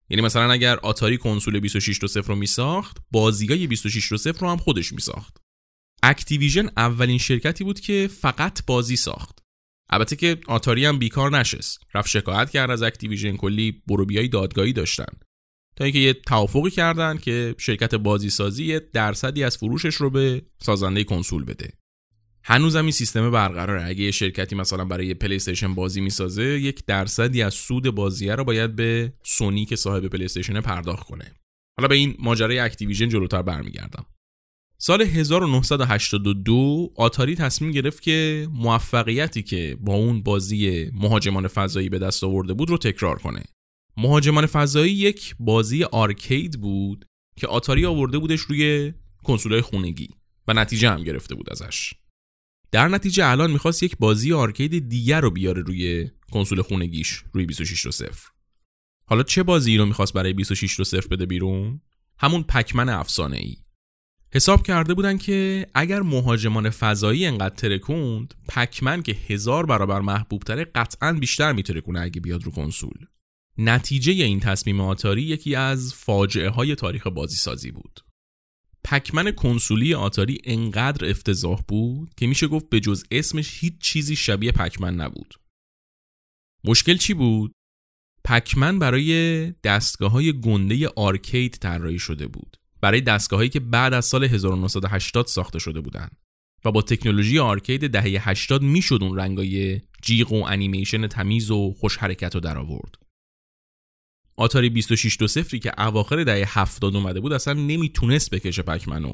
یعنی مثلا اگر آتاری کنسول بیست و شش تا صفر رو میساخت، بازیای بیست و شش تا صفر رو هم خودش میساخت. اکتیویژن اولین شرکتی بود که فقط بازی ساخت. البته که آتاری هم بیکار نشست، رفت شکایت کرد از اکتیویژن، کلی بروبیای دادگاهی داشتن تا اینکه یه توافقی کردن که شرکت بازی سازی درصدی از فروشش رو به سازنده کنسول بده. هنوزم این سیستم برقراره. اگه یه شرکتی مثلا برای پلی استیشن بازی میسازه، یک درصدی از سود بازیه رو باید به سونی که صاحب پلی استیشن پرداخت کنه. حالا به این ماجرای اکتیویژن جلوتر برمیگردم. سال هزار و نهصد و هشتاد و دو آتاری تصمیم گرفت که موفقیتی که با اون بازی مهاجمان فضایی به دست آورده بود رو تکرار کنه. مهاجمان فضایی یک بازی آرکید بود که آتاری آورده بودش روی کنسول‌های خونگی و نتیجه هم گرفته بود ازش. در نتیجه الان میخواست یک بازی آرکید دیگر رو بیاره روی کنسول خونگیش، روی بیست و شش تا صفر. حالا چه بازی رو میخواست برای بیست و شش تا صفر بده بیرون؟ همون پکمن افسانه‌ای. حساب کرده بودن که اگر مهاجمان فضایی انقدر ترکوند، پکمن که هزار برابر محبوب تره قطعاً بیشتر میترکونه اگه بیاد رو کنسول. نتیجه این تصمیم آتاری یکی از فاجعه های تاریخ بازی سازی بود. پکمن کنسولی آتاری انقدر افتضاح بود که میشه گفت به جز اسمش هیچ چیزی شبیه پکمن نبود. مشکل چی بود؟ پکمن برای دستگاه‌های گنده آرکید طراحی شده بود، برای دستگاه‌هایی که بعد از سال هزار و نهصد و هشتاد ساخته شده بودن و با تکنولوژی آرکید دهه هشتاد میشد اون رنگای جیغ و انیمیشن تمیز و خوش حرکت رو در آورد. آتاری بیست و شش تا صفر که اواخر دهه هفتاد اومده بود اصلا نمیتونست بکشه پکمنو.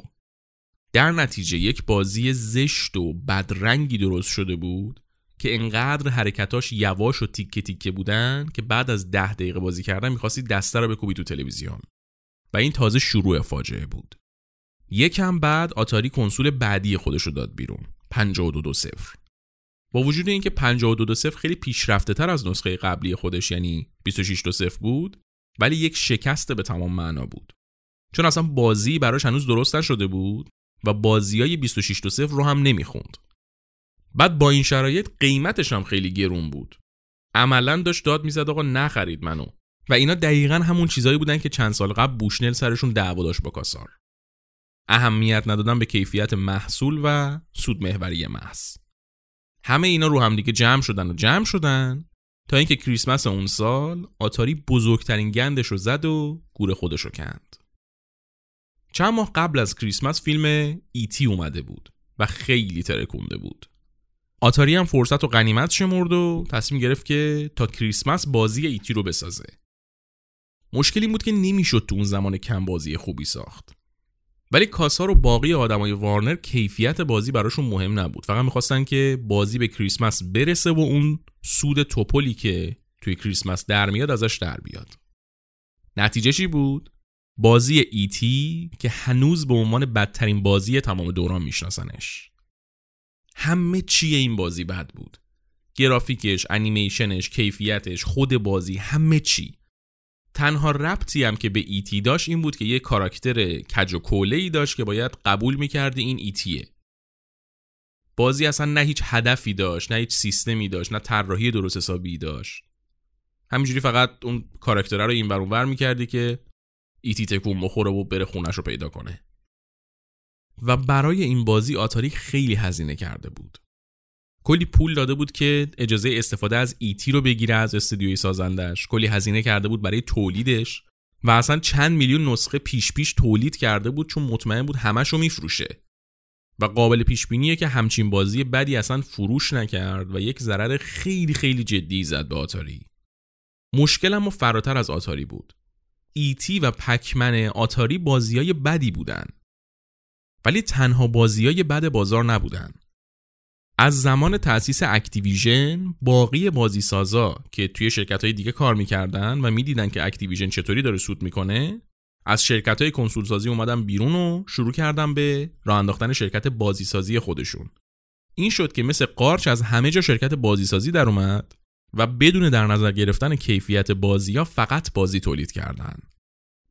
در نتیجه یک بازی زشت و بدرنگی درست شده بود که انقدر حرکتاش یواش و تیکه تیکه بودن که بعد از ده دقیقه بازی کردن میخواستی دسته رو بکوبی تو تلویزیون و این تازه شروع فاجعه بود. یکم بعد آتاری کنسول بعدی خودشو داد بیرون، پنج دو دو صفر. با وجود اینکه پنج دو دو صفر خیلی پیشرفته تر از نسخه قبلی خودش یعنی بیست و شش تا صفر بود، ولی یک شکست به تمام معنا بود، چون اصلا بازی براش هنوز درست نشده بود و بازیای بیست و شش تا صفر رو هم نمیخوند. بعد با این شرایط قیمتش هم خیلی گرون بود، عملا داشت داد میزد آقا نخرید منو. و اینا دقیقاً همون چیزایی بودن که چند سال قبل بوشنل سرشون دعوا داشت با کاسار، اهمیت ندادن به کیفیت محصول و سود محوری محض. همه اینا رو هم دیگه جمع شدن و جمع شدن تا اینکه کریسمس اون سال آتاری بزرگترین گندش رو زد و گور خودش رو کند. چند ماه قبل از کریسمس فیلم ایتی اومده بود و خیلی ترکونده بود. آتاری هم فرصت و غنیمت شمرد و تصمیم گرفت که تا کریسمس بازی ایتی رو بسازه. مشکل این بود که نمیشد تو اون زمان کم بازی خوبی ساخت. ولی کاسار و باقی آدمای وارنر کیفیت بازی براشون مهم نبود، فقط میخواستن که بازی به کریسمس برسه و اون سود توپلی که توی کریسمس در میاد ازش در بیاد. نتیجه چی بود؟ بازی ایتی که هنوز به عنوان بدترین بازی تمام دوران میشناسنش. همه چیه این بازی بد بود، گرافیکش، انیمیشنش، کیفیتش، خود بازی، همه چی. تنها ربطی هم که به ایتی داشت این بود که یه کاراکتر کج و کوله‌ای داشت که باید قبول میکردی این ایتیه. بازی اصلا نه هیچ هدفی داشت، نه هیچ سیستمی داشت، نه طراحی درست حسابی داشت. همینجوری فقط اون کاراکتره رو این ور اون ور میکردی که ایتی تکون بخوره و بره خونش رو پیدا کنه. و برای این بازی آتاری خیلی هزینه کرده بود. کلی پول داده بود که اجازه استفاده از ایتی رو بگیره از استودیوی سازندش، کلی هزینه کرده بود برای تولیدش و اصلا چند میلیون نسخه پیش پیش تولید کرده بود چون مطمئن بود همشو میفروشه. و قابل پیش بینیه که همچین بازی بدی اصلا فروش نکرد و یک ضرر خیلی خیلی جدی زد به آتاری. مشکل اما فراتر از آتاری بود. ایتی و پکمن آتاری بازیای بدی بودن، ولی تنها بازیای بد بازار نبودن. از زمان تأسیس اکتیویژن باقی بازیسازا که توی شرکت‌های دیگه کار می‌کردن و می‌دیدن که اکتیویژن چطوری داره سود می‌کنه، از شرکت‌های کنسولسازی اومدن بیرون و شروع کردن به راه انداختن شرکت بازیسازی خودشون. این شد که مثل قارچ از همه جا شرکت بازیسازی در اومد و بدون در نظر گرفتن کیفیت بازی‌ها فقط بازی تولید کردن.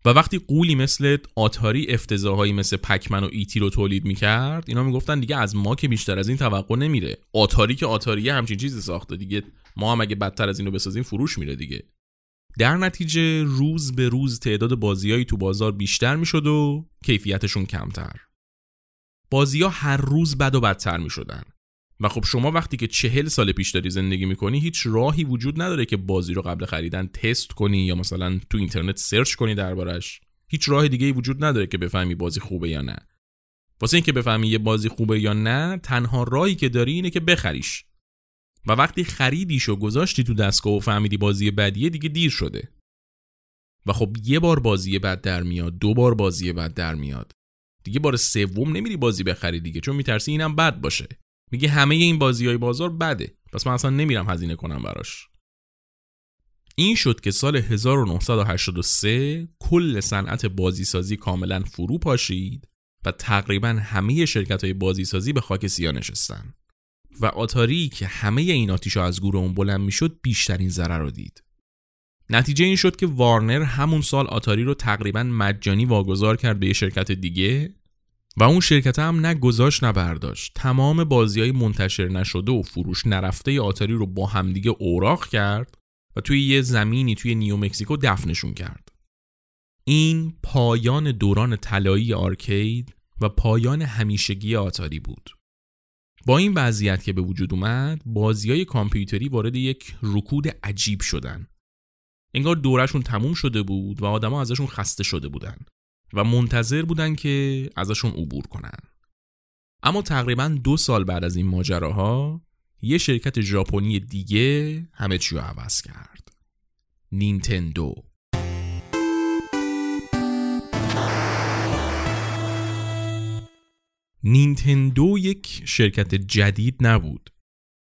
و وقتی قولی مثل آتاری افتضاحایی مثل پکمن و ایتی رو تولید میکرد، اینا میگفتن دیگه از ما که بیشتر از این توقع نمیره. آتاری که آتاریه همچین چیزی ساخته دیگه، ما هم اگه بدتر از اینو بسازیم فروش میره دیگه. در نتیجه روز به روز تعداد بازیایی تو بازار بیشتر میشد و کیفیتشون کمتر. بازی‌ها هر روز بد و بدتر میشدن. و خب شما وقتی که چهل سال پیش داری زندگی میکنی، هیچ راهی وجود نداره که بازی رو قبل خریدن تست کنی یا مثلا تو اینترنت سرچ کنی دربارش. هیچ راه دیگه‌ای وجود نداره که بفهمی بازی خوبه یا نه. واسه اینکه بفهمی یه بازی خوبه یا نه، تنها راهی که داری اینه که بخریش. و وقتی خریدیش و گذاشتی تو دستگاه و فهمیدی بازی بدیه، دیگه دیر شده. و خب یه بار بازی بد در میاد، دو بار بازی بد در میاد. دیگه بار سوم نمیری بازی بخری دیگه، چون میترسی اینم بد باشه. میگه همه این بازی‌های بازار بده، پس من اصلا نمیرم هزینه کنم براش. این شد که سال هزار و نهصد و هشتاد و سه کل صنعت بازیسازی کاملا فرو پاشید و تقریبا همه شرکت‌های بازیسازی به خاک سیا نشستن و آتاری که همه این آتیشا از گور اون بلند میشد بیشترین ضرر رو دید. نتیجه این شد که وارنر همون سال آتاری رو تقریبا مجانی واگذار کرد به شرکت دیگه و اون شرکت هم نه گذاشت نه برداشت. تمام بازی‌های منتشر نشده و فروش نرفته آتاری رو با همدیگه اوراق کرد و توی یه زمینی توی نیو مکزیکو دفنشون کرد. این پایان دوران طلایی آرکید و پایان همیشگی آتاری بود. با این وضعیت که به وجود اومد، بازی‌های کامپیوتری وارد یک رکود عجیب شدن. انگار دورشون تموم شده بود و آدم‌ها ازشون خسته شده بودن و منتظر بودن که ازشون عبور کنن. اما تقریباً دو سال بعد از این ماجراها، یه شرکت ژاپنی دیگه همه چیو عوض کرد. نینتندو. نینتندو یک شرکت جدید نبود.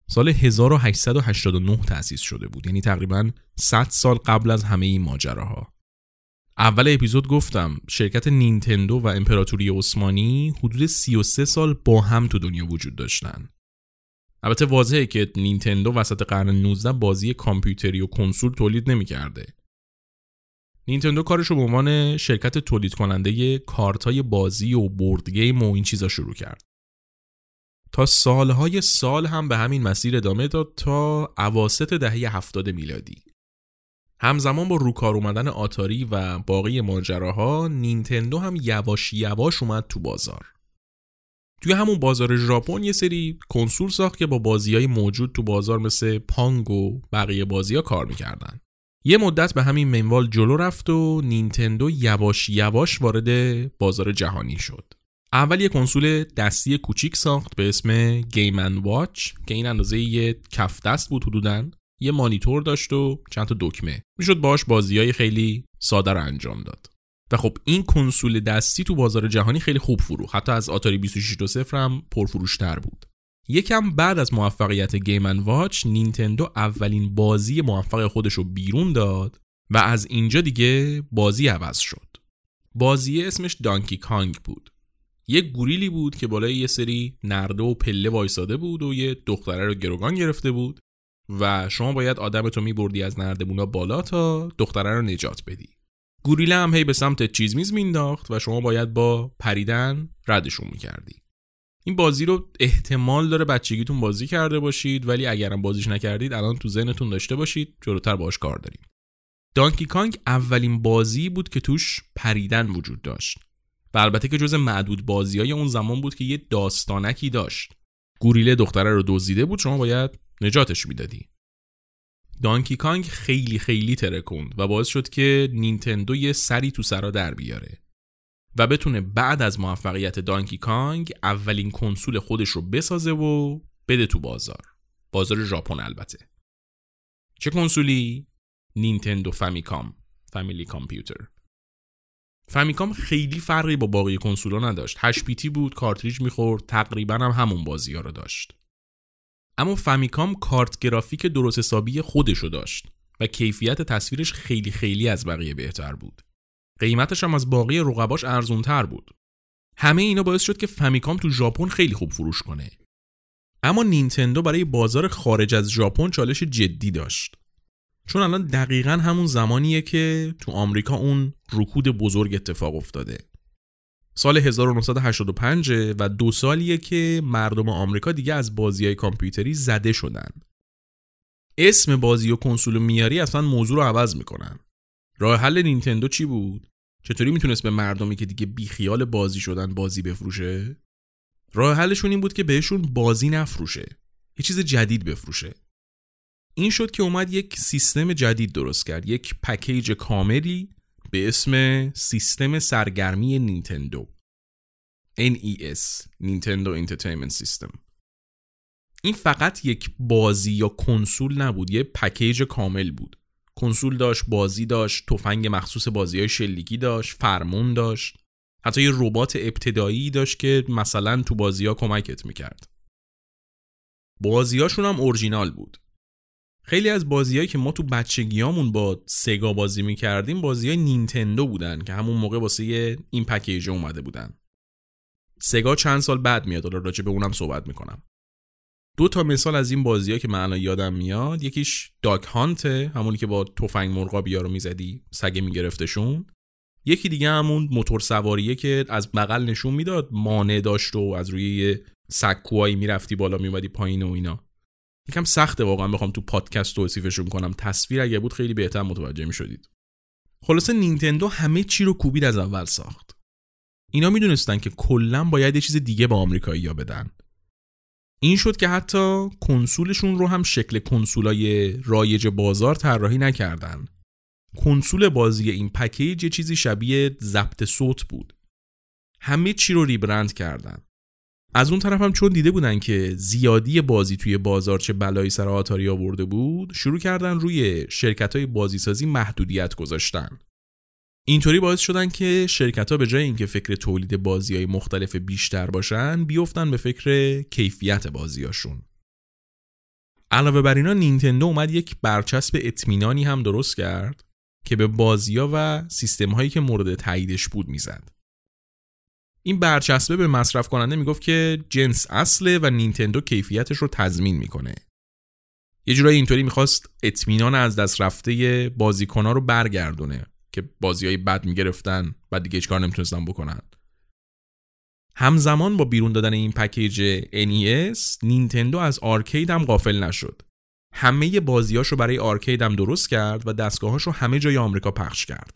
سال هزار و هشتصد و هشتاد و نه تأسیس شده بود، یعنی تقریباً صد سال قبل از همه این ماجراها. اول اپیزود گفتم شرکت نینتندو و امپراتوری عثمانی حدود سی و سه سال با هم تو دنیا وجود داشتن. البته واضحه که نینتندو وسط قرن نوزدهم بازی کامپیوتری و کنسول تولید نمی کرده. نینتندو کارشو به عنوان شرکت تولید کننده کارتای بازی و بورد گیم و این چیزا شروع کرد. تا سالهای سال هم به همین مسیر ادامه داد تا اواسط دهه هفتاد میلادی. همزمان با روکار اومدن آتاری و باقی ماجراها، نینتندو هم یواش یواش اومد تو بازار. توی همون بازار ژاپن یه سری کنسول ساخت که با بازی‌های موجود تو بازار مثل پانگ و بقیه بازی‌ها کار می‌کردن. یه مدت به همین منوال جلو رفت و نینتندو یواش یواش وارد بازار جهانی شد. اول یه کنسول دستی کوچیک ساخت به اسم گیم اند واچ که این اندازه یه کف دست بود حدوداً یه مانیتور داشت و چند تا دکمه، میشد باهاش بازیای خیلی ساده رو انجام داد. و خب این کنسول دستی تو بازار جهانی خیلی خوب فروخت، حتی از آتاری بیست و شش صفر هم پرفروش‌تر بود. یکم بعد از موفقیت گیم اند واچ، نینتندو اولین بازی موفق خودش رو بیرون داد و از اینجا دیگه بازی عوض شد. بازی اسمش دانکی کانگ بود. یه گوریلی بود که بالای یه سری نرده و پله وایساده بود و یه دختره رو گروگان گرفته بود و شما باید آدمتو میبردی از نردبونا بالا تا دختره رو نجات بدی. گوریله هم هی به سمت چیز میز مینداخت و شما باید با پریدن ردشون میکردی. این بازی رو احتمال داره بچگیتون بازی کرده باشید، ولی اگرم بازیش نکردید الان تو ذهنتون داشته باشید، جلوتر باهاش کار داریم. دانکی کانگ اولین بازی بود که توش پریدن وجود داشت و البته که جز معدود بازی‌های اون زمان بود که یه داستانکی داشت. گوریله دختره رو دزدیده بود، شما باید نجاتش میدادی. دانکی کانگ خیلی خیلی ترکوند و باعث شد که نینتندو یه سری تو سرا در بیاره و بتونه بعد از موفقیت دانکی کانگ اولین کنسول خودش رو بسازه و بده تو بازار بازار ژاپن. البته چه کنسولی؟ نینتندو فامیکام، فامیلی کامپیوتر. فامیکام خیلی فرقی با باقی کنسول‌ها نداشت، هشت بیتی بود، کارتریج می‌خورد، تقریباً هم همون بازی‌ها رو داشت. اما فامیکام کارت گرافیک درست حسابی خودشو داشت و کیفیت تصویرش خیلی خیلی از بقیه بهتر بود. قیمتش هم از باقی رقباش ارزون‌تر بود. همه اینا باعث شد که فامیکام تو ژاپن خیلی خوب فروش کنه. اما نینتندو برای بازار خارج از ژاپن چالش جدی داشت. چون الان دقیقاً همون زمانیه که تو آمریکا اون رکود بزرگ اتفاق افتاده. سال هزار و نهصد و هشتاد و پنج و دو سالیه که مردم آمریکا دیگه از بازی‌های کامپیوتری زده شدن. اسم بازی و کنسول و میاری اصلا موضوع رو عوض میکنن. راه حل نینتندو چی بود؟ چطوری میتونست به مردمی که دیگه بیخیال بازی شدن بازی بفروشه؟ راه حلشون این بود که بهشون بازی نفروشه، یه چیز جدید بفروشه. این شد که اومد یک سیستم جدید درست کرد، یک پکیج کاملی به اسم سیستم سرگرمی نینتندو، ان ای اس، Nintendo Entertainment System. این فقط یک بازی یا کنسول نبود، یه پکیج کامل بود. کنسول داشت، بازی داشت، تفنگ مخصوص بازی‌های شلیکی داشت، فرمون داشت، حتی یه ربات ابتدایی داشت که مثلا تو بازی‌ها کمکت میکرد. بازی‌هاشون هم اورجینال بود. خیلی از بازیایی که ما تو بچگیامون با سگا بازی می‌کردیم، بازیای نینتندو بودن که همون موقع واسه این پکیج اومده بودن. سگا چند سال بعد میاد، حالا راجع به اونم صحبت می‌کنم. دو تا مثال از این بازی‌ها که من الان یادم میاد، یکیش داک هانت، همونی که با تفنگ مرغابیا رو می‌زدی، سگ می‌گرفتشون. یکی دیگه همون موتور سواریه که از بغل نشون میداد، مانع داشت و از روی سکوای می‌رفتی بالا میومدی پایین و اینا. یکم سخته واقعا بخوام تو پادکست توصیفشون کنم، تصویر اگه بود خیلی بهتر متوجه می شدید. خلاصه نینتندو همه چی رو کوبید از اول ساخت. اینا می دونستن که کلا باید یه چیز دیگه به آمریکایی‌ها بدن. این شد که حتی کنسولشون رو هم شکل کنسولای رایج بازار طراحی نکردن. کنسول بازی این پکیج یه چیزی شبیه ضبط صوت بود. همه چی رو ریبرند کردن. از اون طرف هم چون دیده بودن که زیادی بازی توی بازار چه بلایی سر آتاری آورده بود، شروع کردن روی شرکت‌های بازیسازی محدودیت گذاشتن. اینطوری باعث شدن که شرکت‌ها به جای اینکه فکر تولید بازی‌های مختلف بیشتر باشن، بیفتن به فکر کیفیت بازی‌هاشون. علاوه بر اینا نینتندو اومد یک برچسب اطمینانی هم درست کرد که به بازی‌ها و سیستم‌هایی که مورد تاییدش بود میزد. این برچسبه به مصرف کننده میگفت که جنس اصله و نینتندو کیفیتش رو تضمین میکنه. یه جورایی اینطوری میخواست اطمینان از دست رفته بازیکن‌ها رو برگردونه که بازیای بد میگرفتن و دیگه هیچ کار نمیتونستن بکنن. همزمان با بیرون دادن این پکیج ان ای اس، نینتندو از آرکید هم غافل نشد. همه بازیاشو برای آرکید هم درست کرد و دستگاهاشو همه جای آمریکا پخش کرد.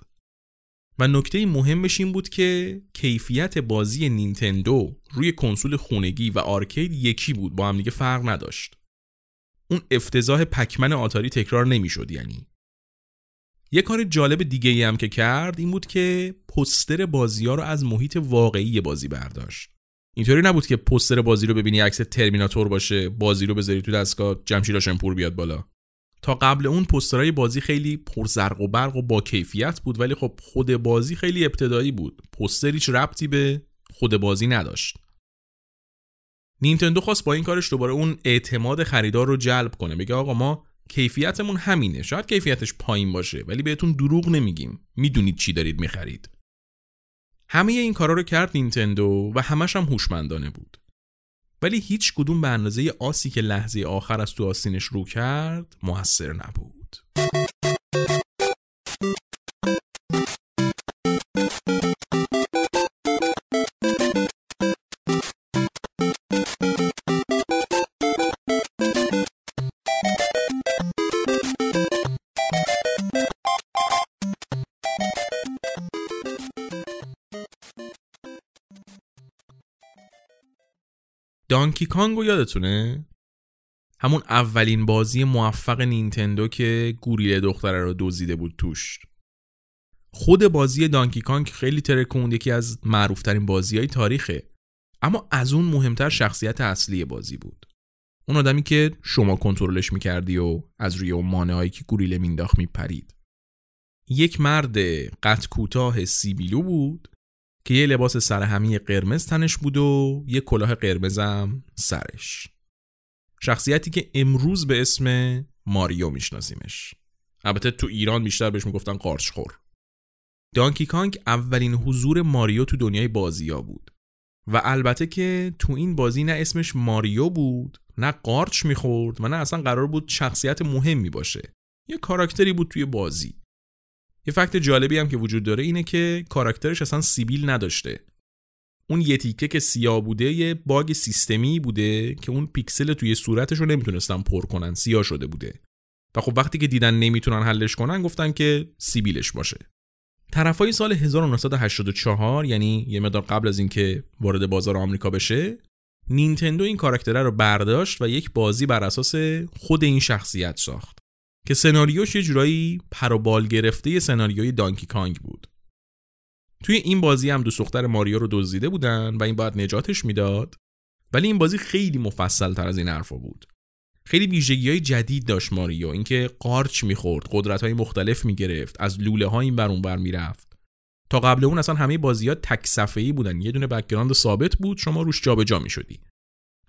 و نکته مهمش این بود که کیفیت بازی نینتندو روی کنسول خونگی و آرکید یکی بود، با هم دیگه فرق نداشت. اون افتضاح پکمن آتاری تکرار نمی‌شد. یعنی یه کار جالب دیگه‌ای هم که کرد این بود که پوستر بازی‌ها رو از محیط واقعی بازی برداشت. اینطوری نبود که پوستر بازی رو ببینی عکس ترمیناتور باشه، بازی رو بذاری تو دستگاه جمشیرش امپور بیاد بالا. تا قبل اون پوسترهای بازی خیلی پرزرق و برق و با کیفیت بود، ولی خب خود بازی خیلی ابتدایی بود. پوستر هیچ ربطی به خود بازی نداشت. نینتندو خواست با این کارش دوباره اون اعتماد خریدار رو جلب کنه. بگه آقا ما کیفیتمون همینه، شاید کیفیتش پایین باشه ولی بهتون دروغ نمیگیم، میدونید چی دارید میخرید. همه این کارا رو کرد نینتندو و همش هم هوشمندانه بود، ولی هیچ کدوم به اندازه آسی که لحظه آخر از تو آستینش رو کرد موثر نبود. دانکی کانگو یادتونه؟ همون اولین بازی موفق نینتندو که گوریله دختره رو دزدیده بود توش. خود بازی دانکی کانگ خیلی ترکوند، یکی از معروفترین بازی‌های تاریخه. اما از اون مهمتر شخصیت اصلی بازی بود. اون آدمی که شما کنترلش می‌کردی و از روی اون مانع‌هایی که گوریله مینداخت میپرید. یک مرد قد کوتاه سیبیلو بود که یه لباس سرهمی قرمز تنش بود و یه کلاه قرمزم سرش. شخصیتی که امروز به اسم ماریو میشناسیمش. البته تو ایران بیشتر بهش میگفتن قارچخور. دانکی کانگ اولین حضور ماریو تو دنیای بازی‌ها بود و البته که تو این بازی نه اسمش ماریو بود، نه قارچ میخورد و نه اصلا قرار بود شخصیت مهمی باشه. یه کاراکتری بود توی بازی. یه فکت جالبی هم که وجود داره اینه که کاراکترش اصلا سیبیل نداشته. اون یه تیکه که سیاه بوده یه باگ سیستمی بوده که اون پیکسل توی صورتش رو نمیتونستن پر کنن، سیاه شده بوده. تا خب وقتی که دیدن نمیتونن حلش کنن گفتن که سیبیلش باشه. طرفای سال هزار و نهصد و هشتاد و چهار، یعنی یه مقدار قبل از اینکه وارد بازار آمریکا بشه، نینتندو این کاراکتره رو برداشت و یک بازی بر اساس خود این شخصیت ساخت که سناریوش یه جورایی پروبال گرفته یه سناریوی دانکی کانگ بود. توی این بازی هم دو دختر ماریو رو دزدیده بودن و این باید نجاتش میداد، ولی این بازی خیلی مفصل تر از این حرفا بود. خیلی ویژگی‌های جدید داشت ماریو، اینکه قارچ میخورد، قدرت‌های مختلف میگرفت، از لوله‌ها این بر اون بر میرفت. تا قبل اون اصلا همه بازی‌ها تک صفحه‌ای بودن، یه دونه بک‌گراند ثابت بود، شما روش جابجا می‌شدی.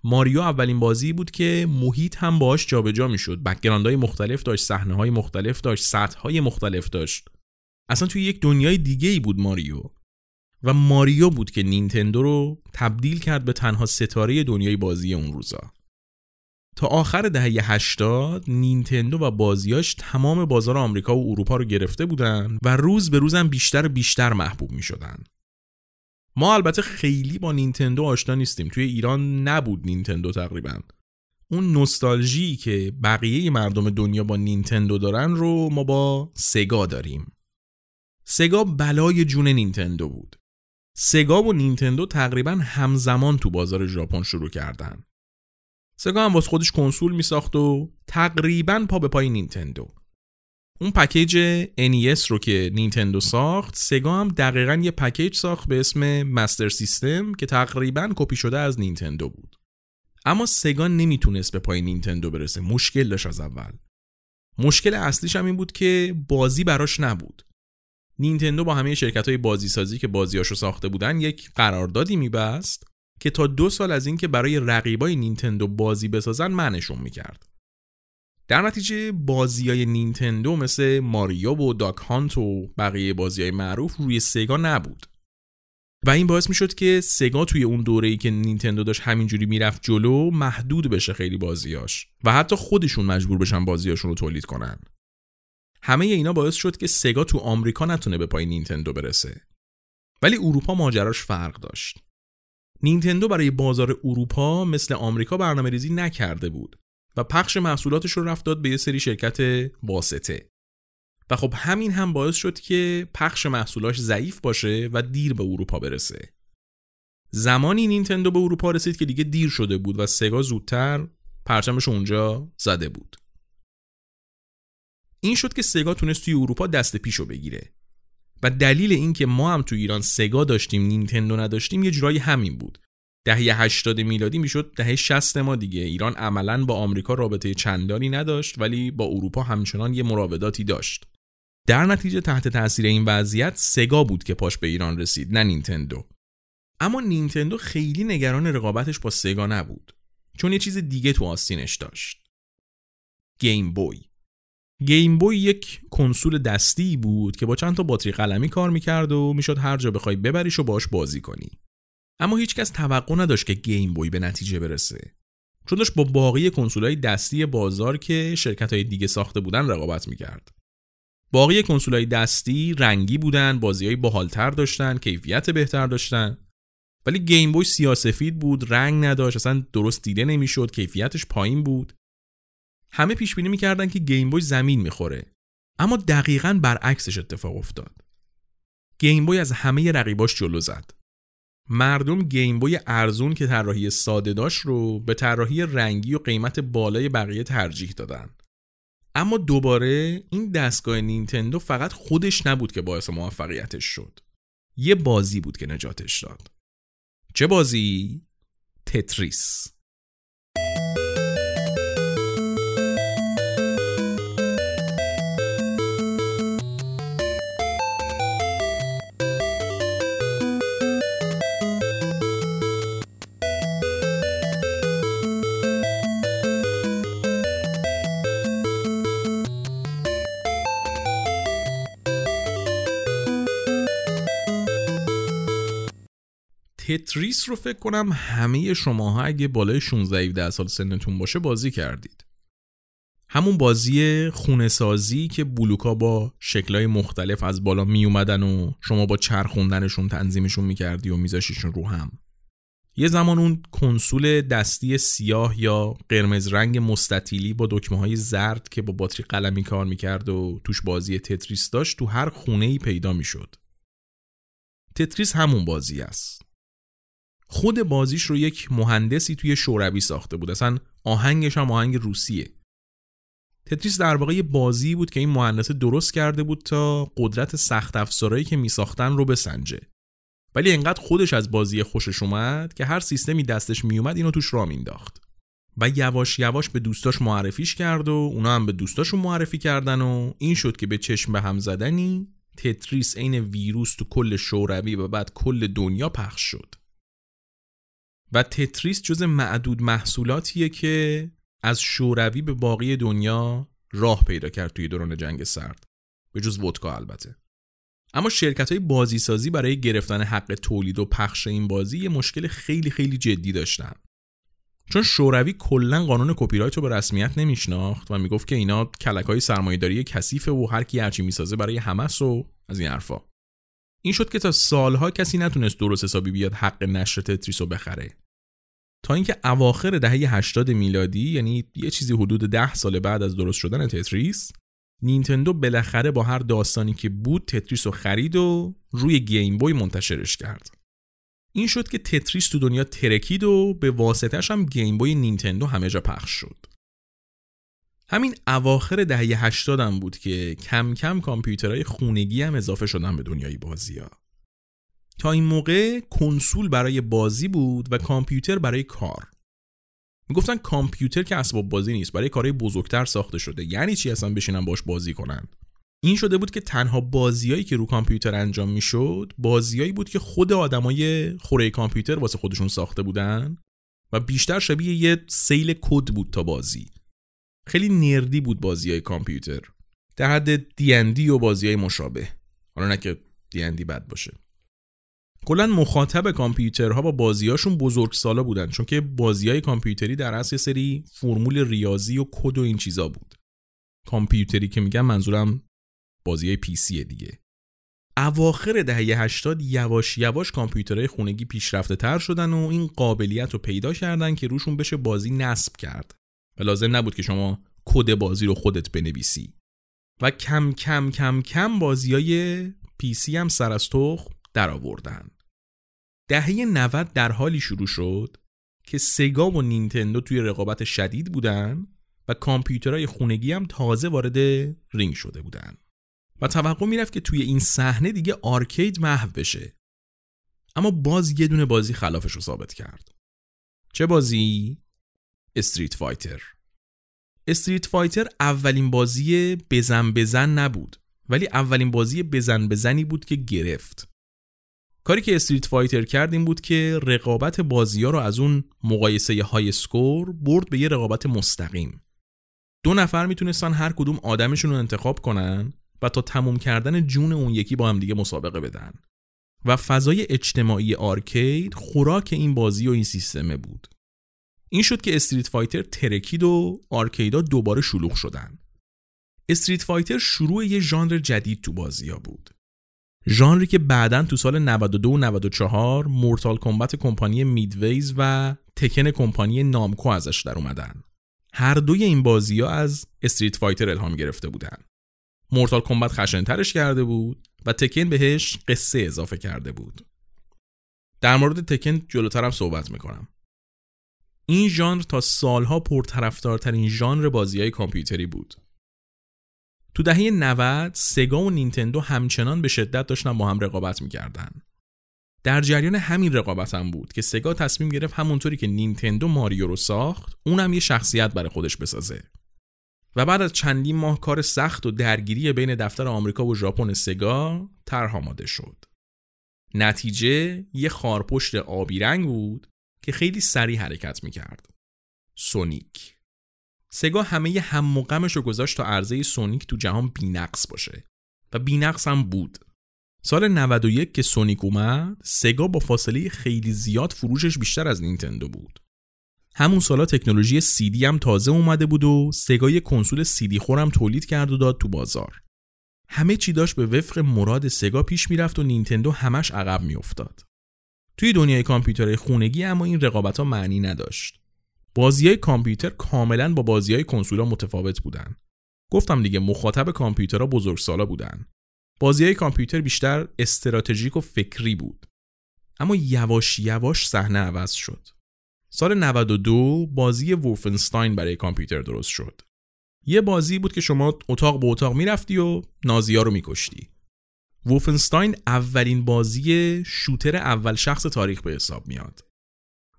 ماریو اولین بازی بود که محیط هم باهاش جابجا میشد. بک‌گراندهای مختلف داشت، صحنه‌های مختلف داشت، سطح‌های مختلف داشت. اصلا توی یک دنیای دیگه‌ای بود ماریو. و ماریو بود که نینتندو رو تبدیل کرد به تنها ستاره دنیای بازی اون روزا. تا آخر دهه هشتاد نینتندو و بازیاش تمام بازار آمریکا و اروپا رو گرفته بودن و روز به روزم بیشتر و بیشتر محبوب می‌شدن. ما البته خیلی با نینتندو آشنا نیستیم، توی ایران نبود نینتندو تقریبا. اون نوستالژی که بقیه مردم دنیا با نینتندو دارن رو ما با سگا داریم. سگا بلای جون نینتندو بود. سگا و نینتندو تقریبا همزمان تو بازار ژاپن شروع کردن. سگا هم واسه خودش کنسول می ساخت و تقریبا پا به پای نینتندو. اون پکیج ان ای اس رو که نینتندو ساخت، سگا هم دقیقاً یه پکیج ساخت به اسم مستر سیستم که تقریباً کپی شده از نینتندو بود. اما سگا نمیتونست به پای نینتندو برسه، مشکل داشت از اول. مشکل اصلیش هم این بود که بازی براش نبود. نینتندو با همه شرکت‌های بازیسازی که بازیاشو ساخته بودن یک قراردادی میبست که تا دو سال از این که برای رقیبای نینتندو بازی بسازن منعشون میکرد. در نتیجه بازیای نینتندو مثل ماریو و داک هانت و بقیه بازیای معروف روی سگا نبود و این باعث میشد که سگا توی اون دوره‌ای که نینتندو داشت همینجوری میرفت جلو محدود بشه خیلی بازیاش و حتی خودشون مجبور بشن بازیاشون رو تولید کنن. همه اینا باعث شد که سگا تو آمریکا نتونه به پای نینتندو برسه. ولی اروپا ماجراش فرق داشت. نینتندو برای بازار اروپا مثل آمریکا برنامه‌ریزی نکرده بود و پخش محصولاتش رو رفت داد به یه سری شرکت واسطه و خب همین هم باعث شد که پخش محصولاش ضعیف باشه و دیر به اروپا برسه. زمانی نینتندو به اروپا رسید که دیگه دیر شده بود و سگا زودتر پرچمش اونجا زده بود. این شد که سگا تونست توی اروپا دست پیشو بگیره و دلیل این که ما هم تو ایران سگا داشتیم نینتندو نداشتیم یه جورایی همین بود دهه هشتاد میلادی میشد دهه شصت ما دیگه. ایران عملاً با آمریکا رابطه چندانی نداشت ولی با اروپا همچنان یه مراوداتی داشت. در نتیجه تحت تاثیر این وضعیت سگا بود که پاش به ایران رسید، نه نینتندو. اما نینتندو خیلی نگران رقابتش با سگا نبود، چون یه چیز دیگه تو آستینش داشت. گیم بوی. گیم بوی یک کنسول دستی بود که با چند تا باتری قلمی کار میکرد و میشد هر جا بخوای ببریش و باش بازی کنی. اما هیچکس توقع نداشت که گیم بوی به نتیجه برسه، چون داشت با باقی کنسول‌های دستی بازار که شرکت‌های دیگه ساخته بودن رقابت میکرد. باقی کنسول‌های دستی رنگی بودن، بازی‌های باحال‌تر داشتن، کیفیت بهتر داشتن، ولی گیم بوی سیاه‌سفید بود، رنگ نداشت، اصلا درست دیده نمیشد، کیفیتش پایین بود. همه پیش بینی می‌کردن که گیم بوی زمین می‌خوره، اما دقیقاً برعکسش اتفاق افتاد. گیم بوی از همه رقیباش جلو زد. مردم گیم بوی ارزون که طراحی ساده داشت رو به طراحی رنگی و قیمت بالای بقیه ترجیح دادن. اما دوباره این دستگاه نینتندو فقط خودش نبود که باعث موفقیتش شد. یه بازی بود که نجاتش داد. چه بازی؟ تتریس. تتریس رو فکر کنم همه شماها اگه بالای شانزده هفده سال سنتون باشه بازی کردید. همون بازی خونه‌سازی که بلوکا با شکل‌های مختلف از بالا می اومدن و شما با چرخوندنشون تنظیمشون می‌کردی و می‌ذاشیشون رو هم. یه زمان اون کنسول دستی سیاه یا قرمز رنگ مستطیلی با دکمه‌های زرد که با باتری قلمی کار می‌کرد و توش بازی تتریس داشت تو هر خونه‌ای پیدا می‌شد. تتریس همون بازی است. خود بازیش رو یک مهندسی توی شوروی ساخته بود، اصلا آهنگش هم آهنگ روسیه. تتریس در واقع یه بازی بود که این مهندس درست کرده بود تا قدرت سخت افزارهایی که می ساختن رو بسنجه، ولی انقدر خودش از بازی خوشش اومد که هر سیستمی دستش می اومد اینو توش را مینداخت و یواش یواش به دوستاش معرفیش کرد و اونا هم به دوستاشون معرفی کردن و این شد که به چشم به هم زدنی تتریس عین ویروس تو کل شوروی و بعد کل دنیا پخش شد. و تتریس جز معدود محصولاتیه که از شوروی به باقی دنیا راه پیدا کرد توی دوران جنگ سرد، به جز ودکا البته. اما شرکت‌های بازیسازی برای گرفتن حق تولید و پخش این بازی یه مشکل خیلی خیلی جدی داشتن، چون شوروی کلاً قانون کپی رایت رو به رسمیت نمیشناخت و میگفت که اینا کلک‌های سرمایه‌داری کثیفه و هر کی هرچی میسازه برای همس و از این حرفا. این شد که تا سالها کسی نتونست درست حسابی بیاد حق نشر تتریس رو بخره، تا اینکه اواخر دهه هشتاد میلادی، یعنی یه چیزی حدود ده سال بعد از درست شدن تتریس، نینتندو بالاخره با هر داستانی که بود تتریس رو خرید و روی گیم بوی منتشرش کرد. این شد که تتریس تو دنیا ترکید و به واسطه‌اش هم گیم بوی نینتندو همه جا پخش شد. همین اواخر دهه هشتاد هم بود که کم کم کامپیوترهای خونگی هم اضافه شدن به دنیای بازی‌ها. تا این موقع کنسول برای بازی بود و کامپیوتر برای کار. میگفتن کامپیوتر که اسباب بازی نیست، برای کارهای بزرگتر ساخته شده. یعنی چی اصلا بشینن باش بازی کنن؟ این شده بود که تنها بازیایی که رو کامپیوتر انجام میشد بازیایی بود که خود آدمای خوره کامپیوتر واسه خودشون ساخته بودن و بیشتر شبیه یه سیل کد بود تا بازی. خیلی نردی بود بازیای کامپیوتر، در حد دی ان دی و بازیای مشابه. حالا نه که دی ان دی بد باشه. کلا مخاطب کامپیوترها با بازیاشون بزرگسالا بودن، چون که بازیای کامپیوتری در اصل سری فرمول ریاضی و کد و این چیزا بود. کامپیوتری که میگم منظورم بازیای پی سی دیگه. اواخر دهه هشتاد یواش یواش کامپیوترهای خونگی پیشرفته‌تر شدن و این قابلیت رو پیدا کردن که روشون بشه بازی نصب کرد. و لازم نبود که شما کد بازی رو خودت بنویسی و کم کم کم کم بازیای پی سی هم سر از تخم در آوردن. دهه نود در حالی شروع شد که سگا و نینتندو توی رقابت شدید بودن و کامپیوترهای خونگی هم تازه وارد رینگ شده بودن و توقع میرفت که توی این صحنه دیگه آرکید محو بشه. اما باز یه دونه بازی خلافش رو ثابت کرد. چه بازی؟ استریت فایتر. استریت فایتر اولین بازی بزن بزن نبود، ولی اولین بازی بزن بزنی بود که گرفت. کاری که استریت فایتر کرد این بود که رقابت بازی‌ها رو از اون مقایسه های سکور برد به یه رقابت مستقیم. دو نفر میتونستن هر کدوم آدمشون رو انتخاب کنن و تا تموم کردن جون اون یکی با هم دیگه مسابقه بدن. و فضای اجتماعی آرکید خوراک این بازی و این سیستمه بود. این شد که استریت فایتر ترکید و آرکیدا دوباره شلوغ شدن. استریت فایتر شروع یه ژانر جدید تو بازی‌ها بود. ژانری که بعداً تو سال نود و دو و نود و چهار مورتال کمبت کمپانی میدویز و تکن کمپانی نامکو ازش در اومدن. هر دوی این بازی‌ها از استریت فایتر الهام گرفته بودن. مورتال کمبت خشن‌ترش کرده بود و تکن بهش قصه اضافه کرده بود. در مورد تکن جلوترم صحبت میکنم. این ژانر تا سالها پرطرفدارترین ژانر بازی‌های کامپیوتری بود. تو دهه نود سگا و نینتندو همچنان به شدت داشتن با هم رقابت میکردن. در جریان همین رقابت هم بود که سگا تصمیم گرفت همونطوری که نینتندو ماریو رو ساخت، اونم یه شخصیت برای خودش بسازه. و بعد از چندین ماه کار سخت و درگیری بین دفتر آمریکا و ژاپن، سگا طرح آماده شد. نتیجه یه خارپشت آبی رنگ بود که خیلی سریع حرکت میکرد. سونیک. سگا همه ی هم و غمش رو گذاشت تا عرضه سونیک تو جهان بی‌نقص باشه و بی‌نقص هم بود. سال نود و یک که سونیک اومد، سگا با فاصله خیلی زیاد فروشش بیشتر از نینتندو بود. همون سالا تکنولوژی سی دی هم تازه اومده بود و سگا یه کنسول سی دی خورم تولید کرد و داد تو بازار. همه چی داشت به وفق مراد سگا پیش میرفت و نینتندو همش عقب میافتاد. توی دنیای کامپیوتر خونگی اما این رقابت‌ها معنی نداشت. بازی‌های کامپیوتر کاملاً با بازی‌های کنسول‌ها متفاوت بودن. گفتم دیگه مخاطب کامپیوترها بزرگسالا بودن. بازی‌های کامپیوتر بیشتر استراتژیک و فکری بود. اما یواش یواش صحنه عوض شد. سال نود و دو بازی وولفنستاین برای کامپیوتر درست شد. یه بازی بود که شما اتاق به اتاق می‌رفتی و نازی‌ها رو می‌کشتی. وولفنستاین اولین بازی شوتر اول شخص تاریخ به حساب میاد.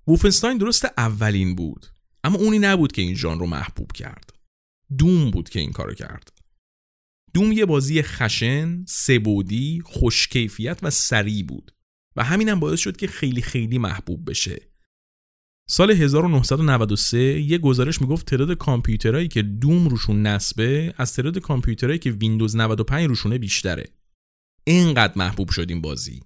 وولفنستاین درست اولین بود، اما اونی نبود که این ژانر رو محبوب کرد. دوم بود که این کارو کرد. دوم یه بازی خشن، سه‌بعدی، خوشکیفیت و سریع بود و همینم باعث شد که خیلی خیلی محبوب بشه. سال هزار و نهصد و نود و سه یه گزارش میگفت تعداد کامپیوترایی که دوم روشون نصبه از تعداد کامپیوترایی که ویندوز نود و پنج روشونه بیشتره. اینقدر محبوب شد این بازی.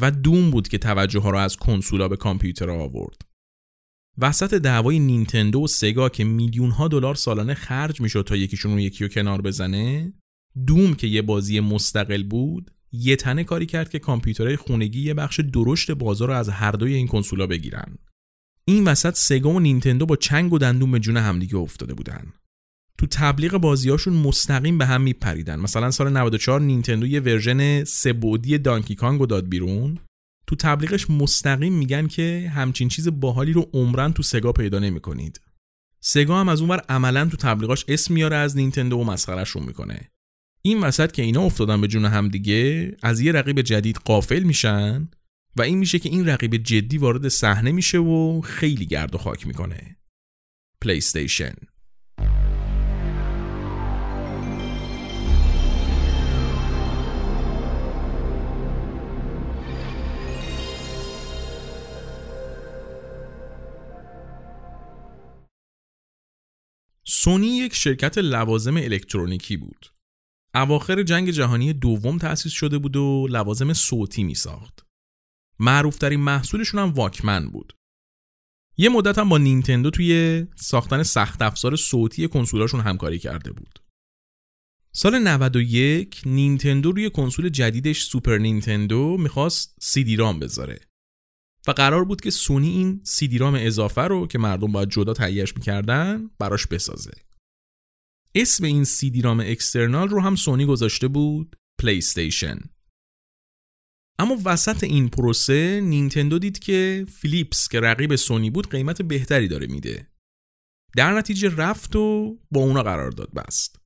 و دوم بود که توجه ها را از کنسولا به کامپیوترها آورد. وسط دعوای نینتندو و سگا که میلیون ها دلار سالانه خرج میشد تا یکیشون اون یکی رو کنار بزنه، دوم که یه بازی مستقل بود، یه تنه کاری کرد که کامپیوترهای خونگی یه بخش درشت بازار رو از هر دوی این کنسولا بگیرن. این وسط سگا و نینتندو با چنگ و دندون به جون همدیگه افتاده بودن. تو تبلیغ بازی‌هاشون مستقیم به هم میپریدن. مثلا سال نود و چهار نینتندو یه ورژن سه بعدی دانکی کانگ رو داد بیرون. تو تبلیغش مستقیم میگن که همچین چیز باحالی رو عمرن تو سگا پیدا نمی‌کنید. سگا هم از اونور عملاً تو تبلیغاش اسم میاره از نینتندو و مسخرهشون میکنه. این وسط که اینا افتادن به جون هم دیگه، از یه رقیب جدید غافل میشن و این میشه که این رقیب جدی وارد صحنه میشه و خیلی گرد و خاک میکنه. پلی استیشن. سونی یک شرکت لوازم الکترونیکی بود. اواخر جنگ جهانی دوم تأسیس شده بود و لوازم صوتی می ساخت. معروفترین محصولشون هم واکمن بود. یه مدت هم با نینتندو توی ساختن سخت افزار صوتی کنسولاشون همکاری کرده بود. سال نود و یک نینتندو روی کنسول جدیدش سوپر نینتندو میخواست سی دی رام بذاره. و قرار بود که سونی این سی دی رام اضافه رو که مردم باید جدا تهیه‌اش می‌کردن براش بسازه. اسم این سی دی رام اکسترنال رو هم سونی گذاشته بود پلی استیشن. اما وسط این پروسه نینتندو دید که فیلیپس که رقیب سونی بود قیمت بهتری داره میده. در نتیجه رفت و با اونا قرارداد بست.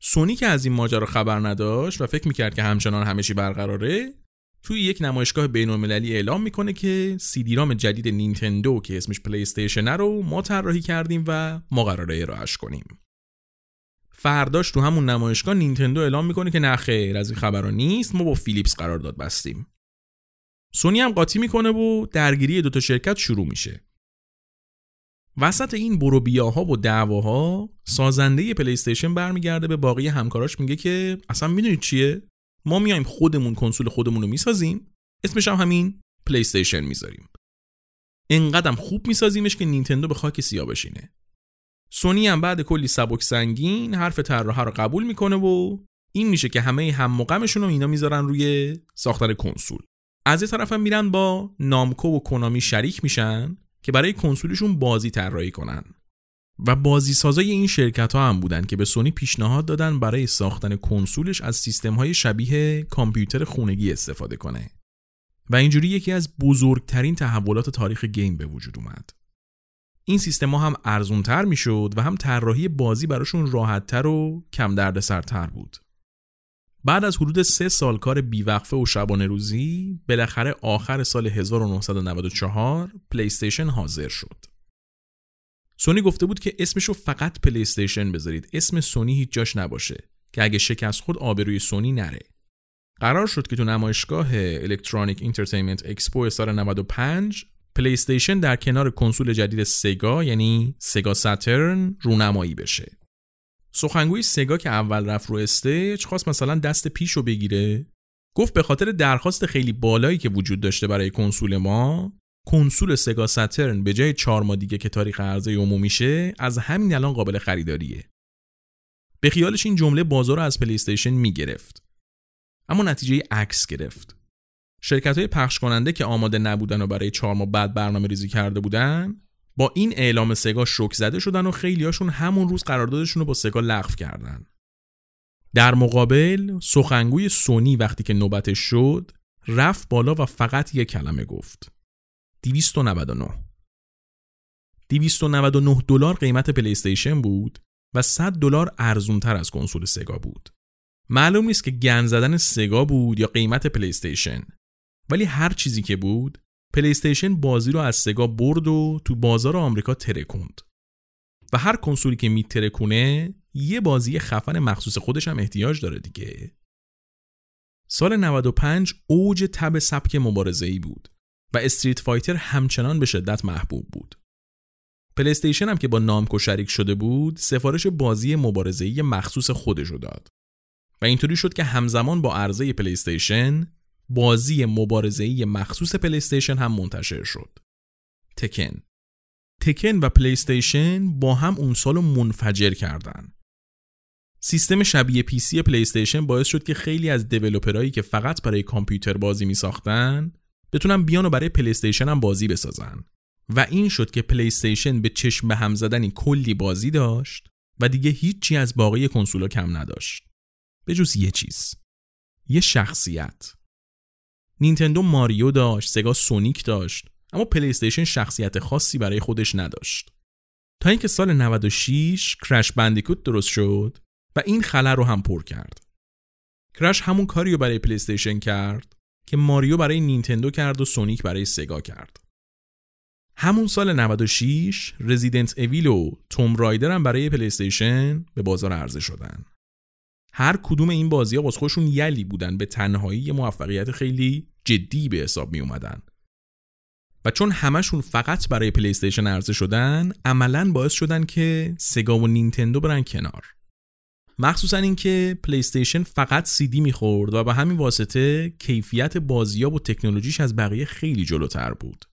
سونی که از این ماجرا خبر نداشت و فکر می‌کرد که همچنان همه چی برقراره، توی یک نمایشگاه بین‌المللی اعلام میکنه که سی دی رام جدید نینتندو که اسمش پلیاستیشن رو ما طراحی کردیم و ما قراره ارائهش کنیم. فرداش تو همون نمایشگاه نینتندو اعلام میکنه که نه خیر، از این خبرا نیست، ما با فیلیپس قرارداد بستیم. سونی هم قاطی میکنه و درگیری دوتا شرکت شروع میشه. وسط این برو بیاها و دعواها سازنده پلیاستیشن برمیگرده به باقی همکاراش میگه که اصلا میدونید چیه؟ ما میایم خودمون کنسول خودمون رو میسازیم، اسمش هم همین پلیاستیشن میذاریم. اینقدرم خوب میسازیمش که نینتندو به خاک سیاه بشینه. سونی هم بعد کلی سبک سنگین حرف طراحا رو قبول میکنه و این میشه که همه هم و غمشون رو اینا میذارن روی ساختن کنسول. از یه طرف هم میرن با نامکو و کنامی شریک میشن که برای کنسولشون بازی طراحی کنن و بازی سازای این شرکت‌ها هم بودن که به سونی پیشنهاد دادن برای ساختن کنسولش از سیستم‌های شبیه کامپیوتر خونگی استفاده کنه و اینجوری یکی از بزرگترین تحولات تاریخ گیم به وجود اومد. این سیستم‌ها هم ارزان‌تر میشد و هم طراحی بازی براشون راحت‌تر و کم دردسرتر بود. بعد از حدود سه سال کار بیوقفه و شبانه روزی، بالاخره آخر سال هزار و نهصد و نود و چهار پلی‌استیشن حاضر شد. سونی گفته بود که اسمشو فقط پلی‌استیشن بذارید، اسم سونی هیچ جاش نباشه که اگه شکست خود آبروی سونی نره. قرار شد که تو نمایشگاه الکترونیک انترتینمنت اکسپو سال نود و پنج پلی‌استیشن در کنار کنسول جدید سگا یعنی سگا ساترن رونمایی بشه. سخنگوی سگا که اول رفت رو استیج خواست مثلا دست پیشو بگیره، گفت به خاطر درخواست خیلی بالایی که وجود داشته برای کنسول ما، کنسول سگا ساترن به جای چهار ماه دیگه که تاریخ عرضه عمومی شه از همین الان قابل خریداریه. به خیالش این جمله بازار رو از پلی‌استیشن میگرفت، اما نتیجه عکس گرفت. شرکت‌های پخش کننده که آماده نبودن و برای چهار ماه بعد برنامه‌ریزی کرده بودن با این اعلام سگا شوک زده شدن و خیلیاشون همون روز قراردادشون رو با سگا لغو کردن. در مقابل سخنگوی سونی وقتی که نوبتش شد رفت بالا و فقط یک کلمه گفت: دویست و نود و نه. دویست و نود و نه دلار قیمت پلی‌استیشن بود و صد دلار ارزان‌تر از کنسول سگا بود. معلوم نیست که گند زدن سگا بود یا قیمت پلی‌استیشن، ولی هر چیزی که بود پلی‌استیشن بازی رو از سگا برد و تو بازار آمریکا ترکوند و هر کنسولی که میترکونه یه بازی خفن مخصوص خودش هم احتیاج داره دیگه. سال نود و پنج اوج تب سبک مبارزه‌ای بود و استریت فایتر همچنان به شدت محبوب بود. پلی‌استیشن هم که با نامکو شریک شده بود سفارش بازی مبارزه‌ای مخصوص خودش رو داد و اینطوری شد که همزمان با عرضه پلی‌استیشن بازی مبارزه‌ای مخصوص پلی‌استیشن هم منتشر شد، تکن. تکن و پلی‌استیشن با هم اون سالو منفجر کردن. سیستم شبیه پی سی پلی‌استیشن باعث شد که خیلی از دیولپرایی که فقط برای کامپیوتر بازی می‌ساختن بتونن بیان و برای پلی‌استیشن هم بازی بسازن و این شد که پلی‌استیشن به چشم به هم زدنی کلی بازی داشت و دیگه هیچی از باقی کنسول‌ها کم نداشت به جز یه چیز، یه شخصیت. نینتندو ماریو داشت، سگا سونیک داشت، اما پلی‌استیشن شخصیت خاصی برای خودش نداشت. تا اینکه سال نود و شش کرش بندیکوت درست شد و این خلا رو هم پر کرد. کرش همون کاری رو برای پلی‌استیشن کرد که ماریو برای نینتندو کرد و سونیک برای سگا کرد. همون سال نود و شش رزیدنت اویل و توم رایدر هم برای پلی‌استیشن به بازار عرضه شدن. هر کدوم این بازی‌ها واسه خودشون یلی بودن، به تنهایی موفقیت خیلی جدی به حساب می اومدن و چون همشون فقط برای پلی‌استیشن عرضه شدن عملاً باعث شدن که سگا و نینتندو برن کنار، مخصوصاً اینکه پلی‌استیشن فقط سی دی می‌خورد و به همین واسطه کیفیت بازی‌ها و تکنولوژیش از بقیه خیلی جلوتر بود.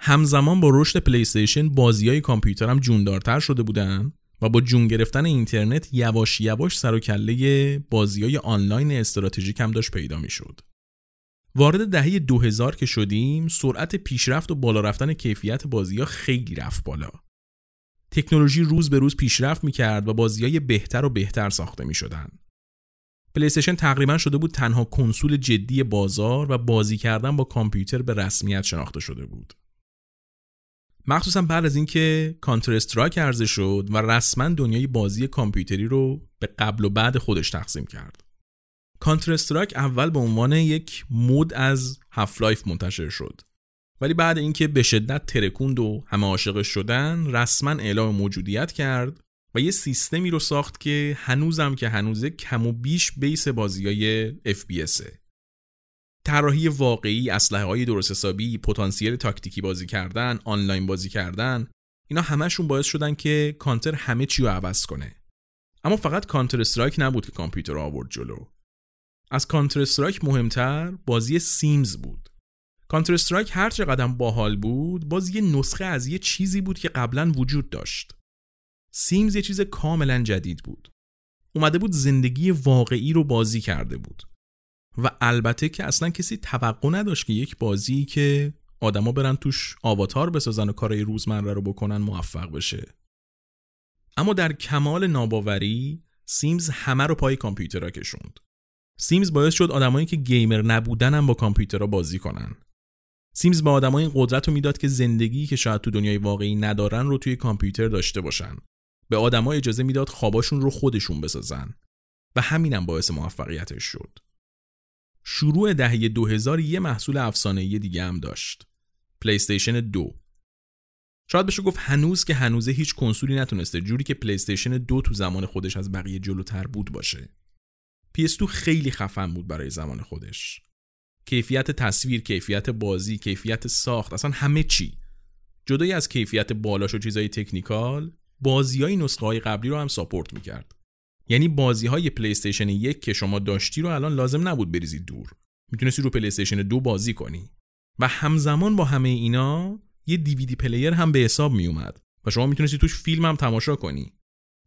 همزمان با رشد پلی‌استیشن بازی‌های کامپیوتر هم جوندارتر شده بودن و با جون گرفتن اینترنت یواش یواش سر و کله بازی‌های آنلاین استراتژیک هم داشت پیدا می‌شد. وارد دهه دو هزار که شدیم، سرعت پیشرفت و بالا رفتن کیفیت بازی‌ها خیلی رفت بالا. تکنولوژی روز به روز پیشرفت می‌کرد و بازی‌های بهتر و بهتر ساخته می‌شدن. پلی‌استیشن تقریباً شده بود تنها کنسول جدی بازار و بازی کردن با کامپیوتر به رسمیت شناخته شده بود. مخصوصا بعد از اینکه کانتر استرایک عرضه شد و رسما دنیای بازی کامپیوتری رو به قبل و بعد خودش تقسیم کرد. کانتر استرایک اول به عنوان یک مود از هاف لایف منتشر شد، ولی بعد اینکه به شدت ترکوند و همه عاشقش شدن، رسما اعلام موجودیت کرد و یه سیستمی رو ساخت که هنوزم که هنوزه کم و بیش بیس بازیای اف پی اسه. طراحی واقعی، اسلحه‌های درست حسابی، پتانسیل تاکتیکی بازی کردن، آنلاین بازی کردن، اینا همه‌شون باعث شدن که کانتر همه چی رو عوض کنه. اما فقط کانتر استرایک نبود که کامپیوتر رو آورد جلو. از کانتر استرایک مهمتر بازی سیمز بود. کانتر استرایک هر چه قدم باحال بود، باز یه نسخه از یه چیزی بود که قبلا وجود داشت. سیمز یه چیز کاملا جدید بود. اومده بود زندگی واقعی رو بازی کرده بود. و البته که اصلا کسی توقع نداشت که یک بازی که آدما برن توش آواتار بسازن و کارهای روزمره رو بکنن موفق بشه. اما در کمال ناباوری، سیمز همه رو پای کامپیوترها کشوند. سیمز باعث شد آدمایی که گیمر نبودن هم با کامپیوترها بازی کنن. سیمز به آدمای این قدرت رو میداد که زندگی که شاید تو دنیای واقعی ندارن رو توی کامپیوتر داشته باشن. به آدما اجازه میداد خواباشون رو خودشون بسازن و همینم باعث موفقیتش شد. شروع دهه دو هزار یه محصول افسانه‌ای دیگه هم داشت، پلی‌استیشن دو. شاید بشه گفت هنوز که هنوزه هیچ کنسولی نتونسته جوری که پلی‌استیشن دو تو زمان خودش از بقیه جلوتر بود باشه. پی اس دو خیلی خفن بود برای زمان خودش. کیفیت تصویر، کیفیت بازی، کیفیت ساخت، اصلا همه چی. جدای از کیفیت بالاش و چیزای تکنیکال، بازیای نسخه‌های قبلی رو هم ساپورت می‌کرد. یعنی بازی‌های پلی‌استیشن یک که شما داشتی رو الان لازم نبود بریزی دور. میتونستی رو پلی‌استیشن دو بازی کنی. و همزمان با همه اینا یه دیویدی پلیر هم به حساب می اومد و شما میتونستی توش فیلم هم تماشا کنی.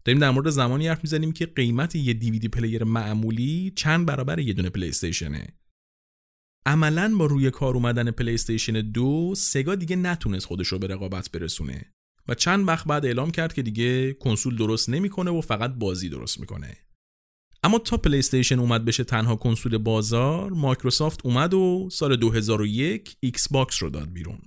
داریم در مورد زمانی حرف میزنیم که قیمت یه دیویدی پلیر معمولی چند برابر یه دونه پلی‌استیشنه. عملاً با روی کار اومدن پلی‌استیشن دو، سگا دیگه نتونست خودش رو به رقابت برسونه و چند وقت بعد اعلام کرد که دیگه کنسول درست نمیکنه و فقط بازی درست میکنه. اما تا پلی‌استیشن اومد بشه تنها کنسول بازار، مایکروسافت اومد و سال دو هزار و یک ایکس باکس رو داد بیرون.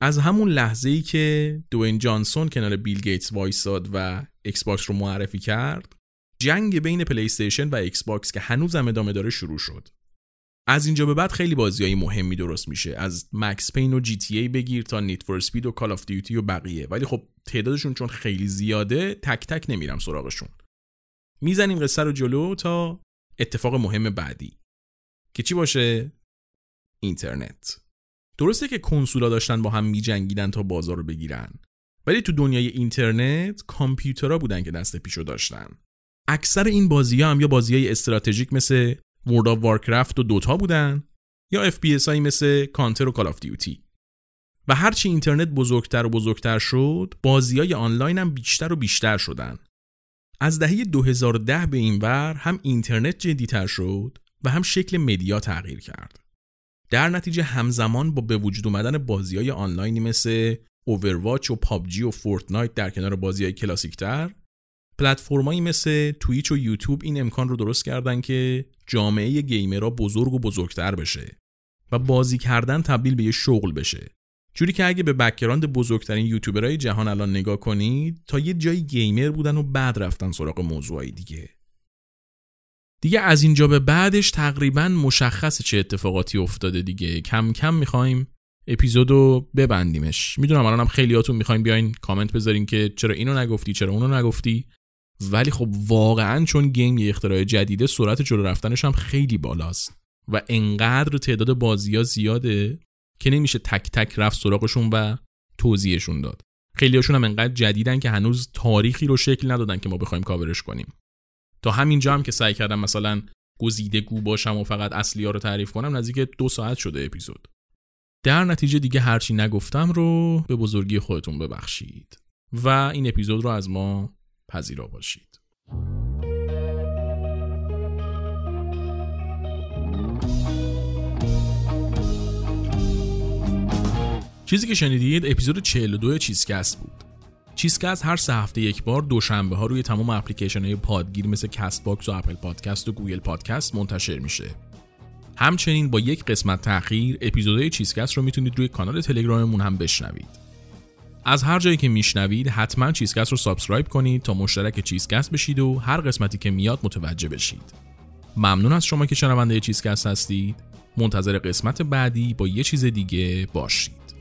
از همون لحظه‌ای که دوین جانسون کنار بیل گیتس وایساد و ایکس باکس رو معرفی کرد، جنگ بین پلی‌استیشن و ایکس باکس که هنوزم ادامه داره شروع شد. از اینجا به بعد خیلی بازیای مهمی درست میشه، از مکس پین و جی تی ای بگیر تا نیت فور اسپید و کال آف دیوتی و بقیه، ولی خب تعدادشون چون خیلی زیاده تک تک نمیرم سراغشون. میزنیم قصه رو جلو تا اتفاق مهم بعدی که چی باشه؟ اینترنت. درسته که کنسولا داشتن با هم میجنگیدن تا بازار رو بگیرن، ولی تو دنیای اینترنت کامپیوترها بودن که دست پیشو داشتن. اکثر این بازی‌ها هم یا بازی‌های استراتژیک مثل ورد آف وارکرافت و دوتا بودن یا اف پی اس هایی مثل کانتر و کال آف دیوتی. و هرچی اینترنت بزرگتر و بزرگتر شد، بازیای آنلاین هم بیشتر و بیشتر شدن. از دهه دو هزار و ده به این ور هم اینترنت جدی‌تر شد و هم شکل مدیا تغییر کرد. در نتیجه همزمان با به وجود اومدن بازیای آنلاینی مثل اوورواچ و پابجی و فورتنایت در کنار بازیای کلاسیک‌تر، پلتفرمایی مثل تویچ و یوتیوب این امکان رو درست کردن که جامعه گیمرها بزرگ و بزرگتر بشه و بازی کردن تبدیل به یه شغل بشه. جوری که اگه به بک‌گراند بزرگترین یوتیوبرهای جهان الان نگاه کنید، تا یه جایی گیمر بودن و بعد رفتن سراغ موضوعای دیگه. دیگه از اینجا به بعدش تقریبا مشخص چه اتفاقاتی افتاده دیگه. کم کم می‌خوایم اپیزودو ببندیمش. میدونم الانم خیلیاتون می‌خواید بیاین کامنت بذارین که چرا اینو نگفتی، چرا اونو نگفتی. ولی خب واقعاً چون گیم یه اختراع جدیده، سرعت جلو رفتنش هم خیلی بالاست و انقدر تعداد بازی‌ها زیاده که نمیشه تک تک رفت سراغشون و توضیحشون داد. خیلی‌هاشون هم انقدر جدیدن که هنوز تاریخی رو شکل ندادن که ما بخوایم کاورش کنیم. تا همینجا هم که سعی کردم مثلا گزیده گو باشم و فقط اصلی‌ها رو تعریف کنم، نزدیک دو ساعت شده اپیزود. در نتیجه دیگه هرچی نگفتم رو به بزرگی خودتون ببخشید و این اپیزود رو از ما پذیرا باشید. چیزی که شنیدید اپیزود چهل و دو چیزکست بود. چیزکست هر سه هفته یک بار دوشنبه ها روی تمام اپلیکیشن های پادگیر مثل کست باکس و اپل پادکست و گوگل پادکست منتشر میشه. همچنین با یک قسمت تأخیر اپیزودهای چیزکست رو میتونید روی کانال تلگراممون هم بشنوید. از هر جایی که میشنوید حتما چیزکست رو سابسکرایب کنید تا مشترک چیزکست بشید و هر قسمتی که میاد متوجه بشید. ممنون از شما که شنونده چیزکست هستید. منتظر قسمت بعدی با یه چیز دیگه باشید.